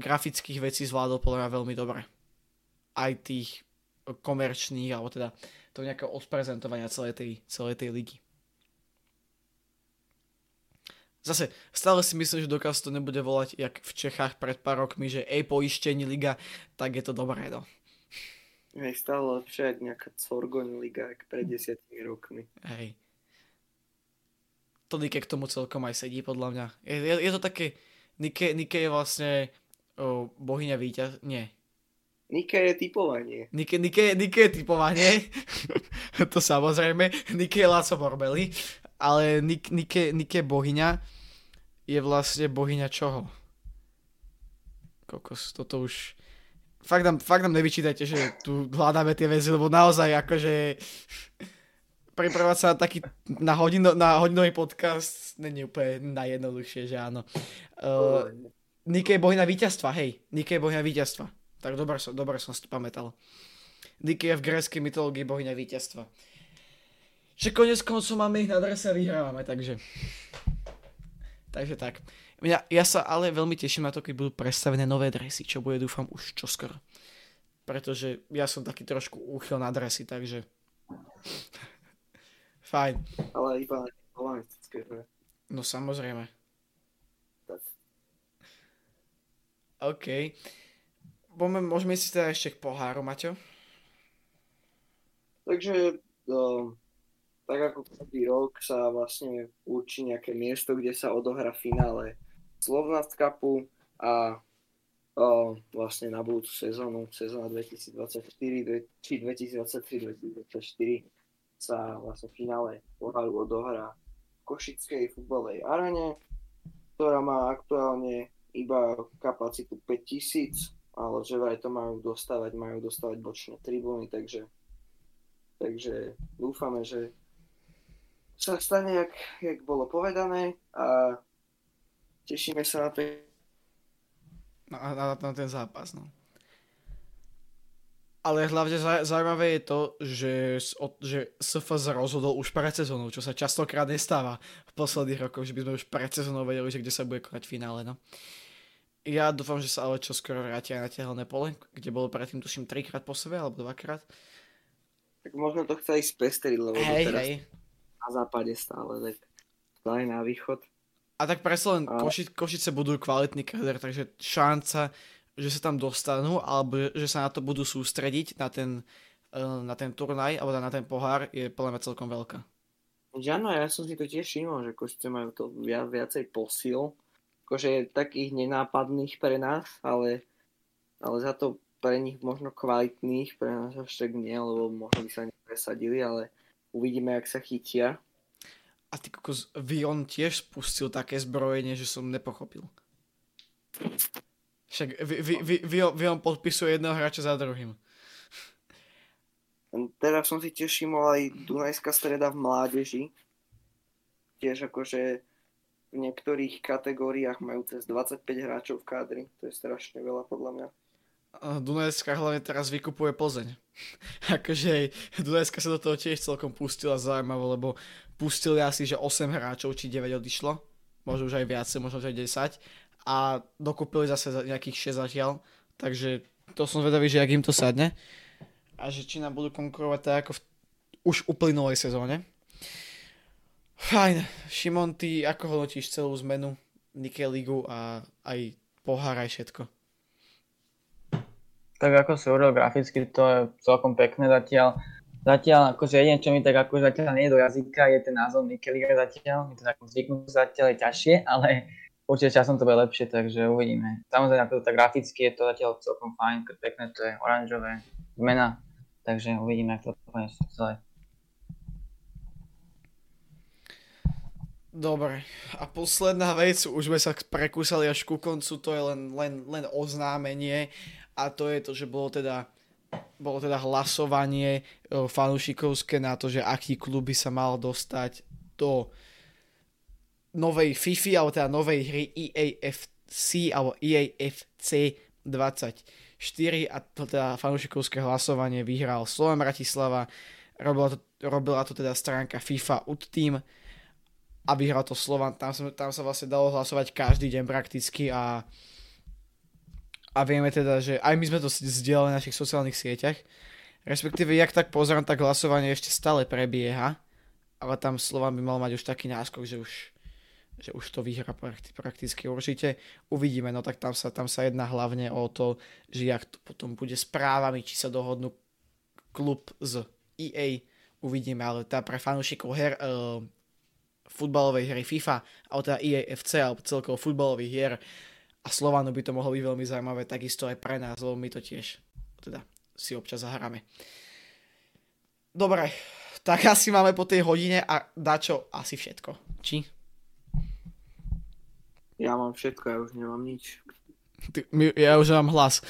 grafických vecí, zvládol podľa mňa veľmi dobre. Aj tých komerčných, alebo teda to nejakého odprezentovania celej tej ligy. Zase, stále si myslím, že dokaz to nebude volať, jak v Čechách pred pár rokmi, že poistení liga, tak je to dobré, no. Je stále lepšie, jak nejaká Corgon liga, jak pred 10 rokmi. Hej. To Nike k tomu celkom aj sedí, podľa mňa. Je to také... Nike je vlastne... bohyňa víťaz... Nie. Nike je typovanie. Nike je typovanie. To samozrejme. Nike je Láco Borbeli. Ale Nike bohyňa je vlastne bohyňa čoho? Kokos, toto už... Fakt nám nevyčítajte, že tu hľadáme tie väzy, lebo naozaj akože... Pripravať sa na hodinový podcast není úplne najjednoduchšie, že áno. Nike je bohyňa víťazstva, hej. Nike je bohyňa víťazstva. Tak dobre som si to pamätal. Nike je v gréckej mytológii bohyňa víťazstva. Že konec koncov máme ich na drese a vyhrávame, takže... Takže tak. Ja sa ale veľmi teším na to, keď budú predstavené nové dresy, čo bude, dúfam, už čoskoro. Pretože ja som taký trošku úchyl na dresy, takže... Fajn. Ale iba polonistické, ne? No samozrejme. OK. Môžeme si teda ešte k poháru, Maťo? Takže, tak ako každý rok sa vlastne určí nejaké miesto, kde sa odohrá finále Slovnast Cupu a vlastne na budúcu sezónu 2024 či 2023-2024 sa vlastne finále poháru odohrá v Košickej futbalovej aréne, ktorá má aktuálne iba kapacitu 5000, ale že vraj to majú dostávať bočné tribúny, takže dúfame, že sa stane, jak bolo povedané, a tešíme sa na ten zápas, no. Ale hlavne zaujímavé je to, že SFZ rozhodol už pred sezónou, čo sa častokrát nestáva v posledných rokoch, že by sme už pred sezónou vedeli, že kde sa bude konať finále. No. Ja dúfam, že sa ale čoskoro vrátia aj na tehelné pole, kde bolo predtým tuším 3-krát po sebe, alebo 2-krát. Tak možno to chce aj spestriť, lebo teraz na západe stále, tak aj na východ. A tak presne len Košice budú kvalitný kader, takže šanca, že sa tam dostanú, alebo že sa na to budú sústrediť, na ten turnaj, alebo na ten pohár, je podľa mňa celkom veľká. Áno, ja som si to tiež všimol, že Košice majú to viacej posil, akože takých nenápadných pre nás, ale za to pre nich možno kvalitných, pre nás až tak nie, lebo možno by sa nepresadili, ale uvidíme, jak sa chytia. A ty kokos, Vion tiež spustil také zbrojenie, že som nepochopil. Však Vion podpisuje jedného hráča za druhým. Teraz som si tiež všimol aj Dunajská streda v mládeži. Tiež akože v niektorých kategóriách majú cez 25 hráčov v kádri. To je strašne veľa podľa mňa. Dunajská hlavne teraz vykupuje Plzeň. Akože Dunajská sa do toho tiež celkom pustila zaujímavo, lebo pustili asi, že 8 hráčov či 9 odišlo. Možno už aj viacej, možno už aj 10. A dokúpili zase nejakých 6 zatiaľ, takže to som zvedavý, že ak im to sadne a že či nám budú konkurovať tak ako v už uplynulej sezóne. Fajn, Šimon, ty ako hodnotíš celú zmenu Nikkei Ligu a aj pohár, aj všetko? Tak ako graficky to je celkom pekné zatiaľ. Zatiaľ, akože jedine, čo mi tak akože zatiaľ nie je do jazyka, je ten názov Nikkei Liga zatiaľ. My to tak zvyknú zatiaľ je ťažšie, ale určite časom to bude lepšie, takže uvidíme. Samozrejme, ako to graficky je to zatiaľ celkom fajn, pekné to je, oranžové, zmena, takže uvidíme, ako to bude celé. Dobre, a posledná vec, už sme sa prekúsali až ku koncu, to je len oznámenie a to je to, že bolo teda hlasovanie fanúšikovské na to, že aký klub by sa mal dostať do novej FIFA, alebo teda novej hry EAFC, alebo EAFC 24 a to teda fanúšikovské hlasovanie vyhral Slovan Bratislava, robila to teda stránka FIFA UDTIM a vyhral to Slovan, tam sa vlastne dalo hlasovať každý deň prakticky a vieme teda, že aj my sme to zdieľali na našich sociálnych sieťach, respektíve jak tak pozerám, tak hlasovanie ešte stále prebieha, ale tam Slovan by mal mať už taký náskok, že už to vyhra prakticky určite. Uvidíme, no tak tam sa jedná hlavne o to, že jak to potom bude s právami, či sa dohodnú klub z EA. Uvidíme, ale tá pre fanúšikov her futbalovej hry FIFA, alebo teda EAFC, alebo celkovo futbalových hier a Slovanu by to mohlo byť veľmi zaujímavé, takisto aj pre nás, lebo my to tiež teda si občas zahráme. Dobre, tak asi máme po tej hodine a dačo asi všetko. Či? Ja mám všetko, ja už nemám nič. Ja už mám hlas.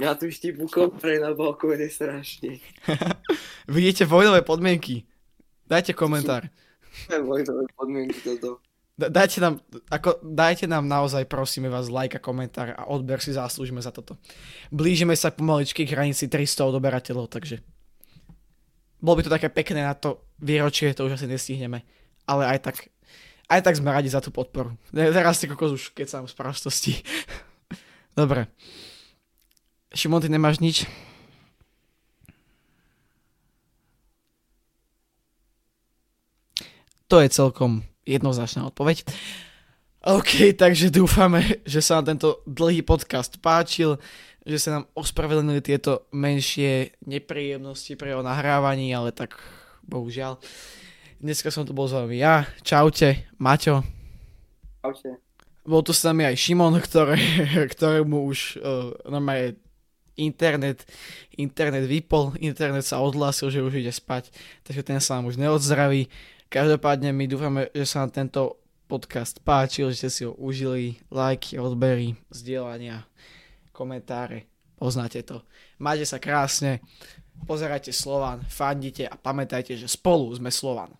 Ja tu štipu komprej na balkóne strašne. Vidíte vojnové podmienky. Dajte komentár. Vojnové podmienky toto. Dajte nám naozaj, prosíme vás, like a komentár a odber si zaslúžime za toto. Blížime sa pomaličky k hranici 300 odoberateľov, takže bolo by to také pekné na to výročie, to už asi nestihneme. Ale aj tak sme radi za tú podporu. Teraz ty kokos už kecám z prastosti. Dobre. Šimon, ty nemáš nič? To je celkom jednoznačná odpoveď. OK, takže dúfame, že sa nám tento dlhý podcast páčil, že sa nám ospravedlnili tieto menšie nepríjemnosti pri jeho nahrávaní, ale tak bohužiaľ. Dneska som tu bol s vami ja, čaute, Maťo. Čaute. Bol tu s nami aj Šimon, ktorému už normálne internet vypol, internet sa odhlásil, že už ide spať, takže ten sa nám už neodzdraví. Každopádne my dúfame, že sa nám tento podcast páčil, že ste si ho užili, lajky, odbery, zdieľania, komentáre, poznáte to. Majte sa krásne. Pozerajte Slovan, fandite a pamätajte, že spolu sme Slovan.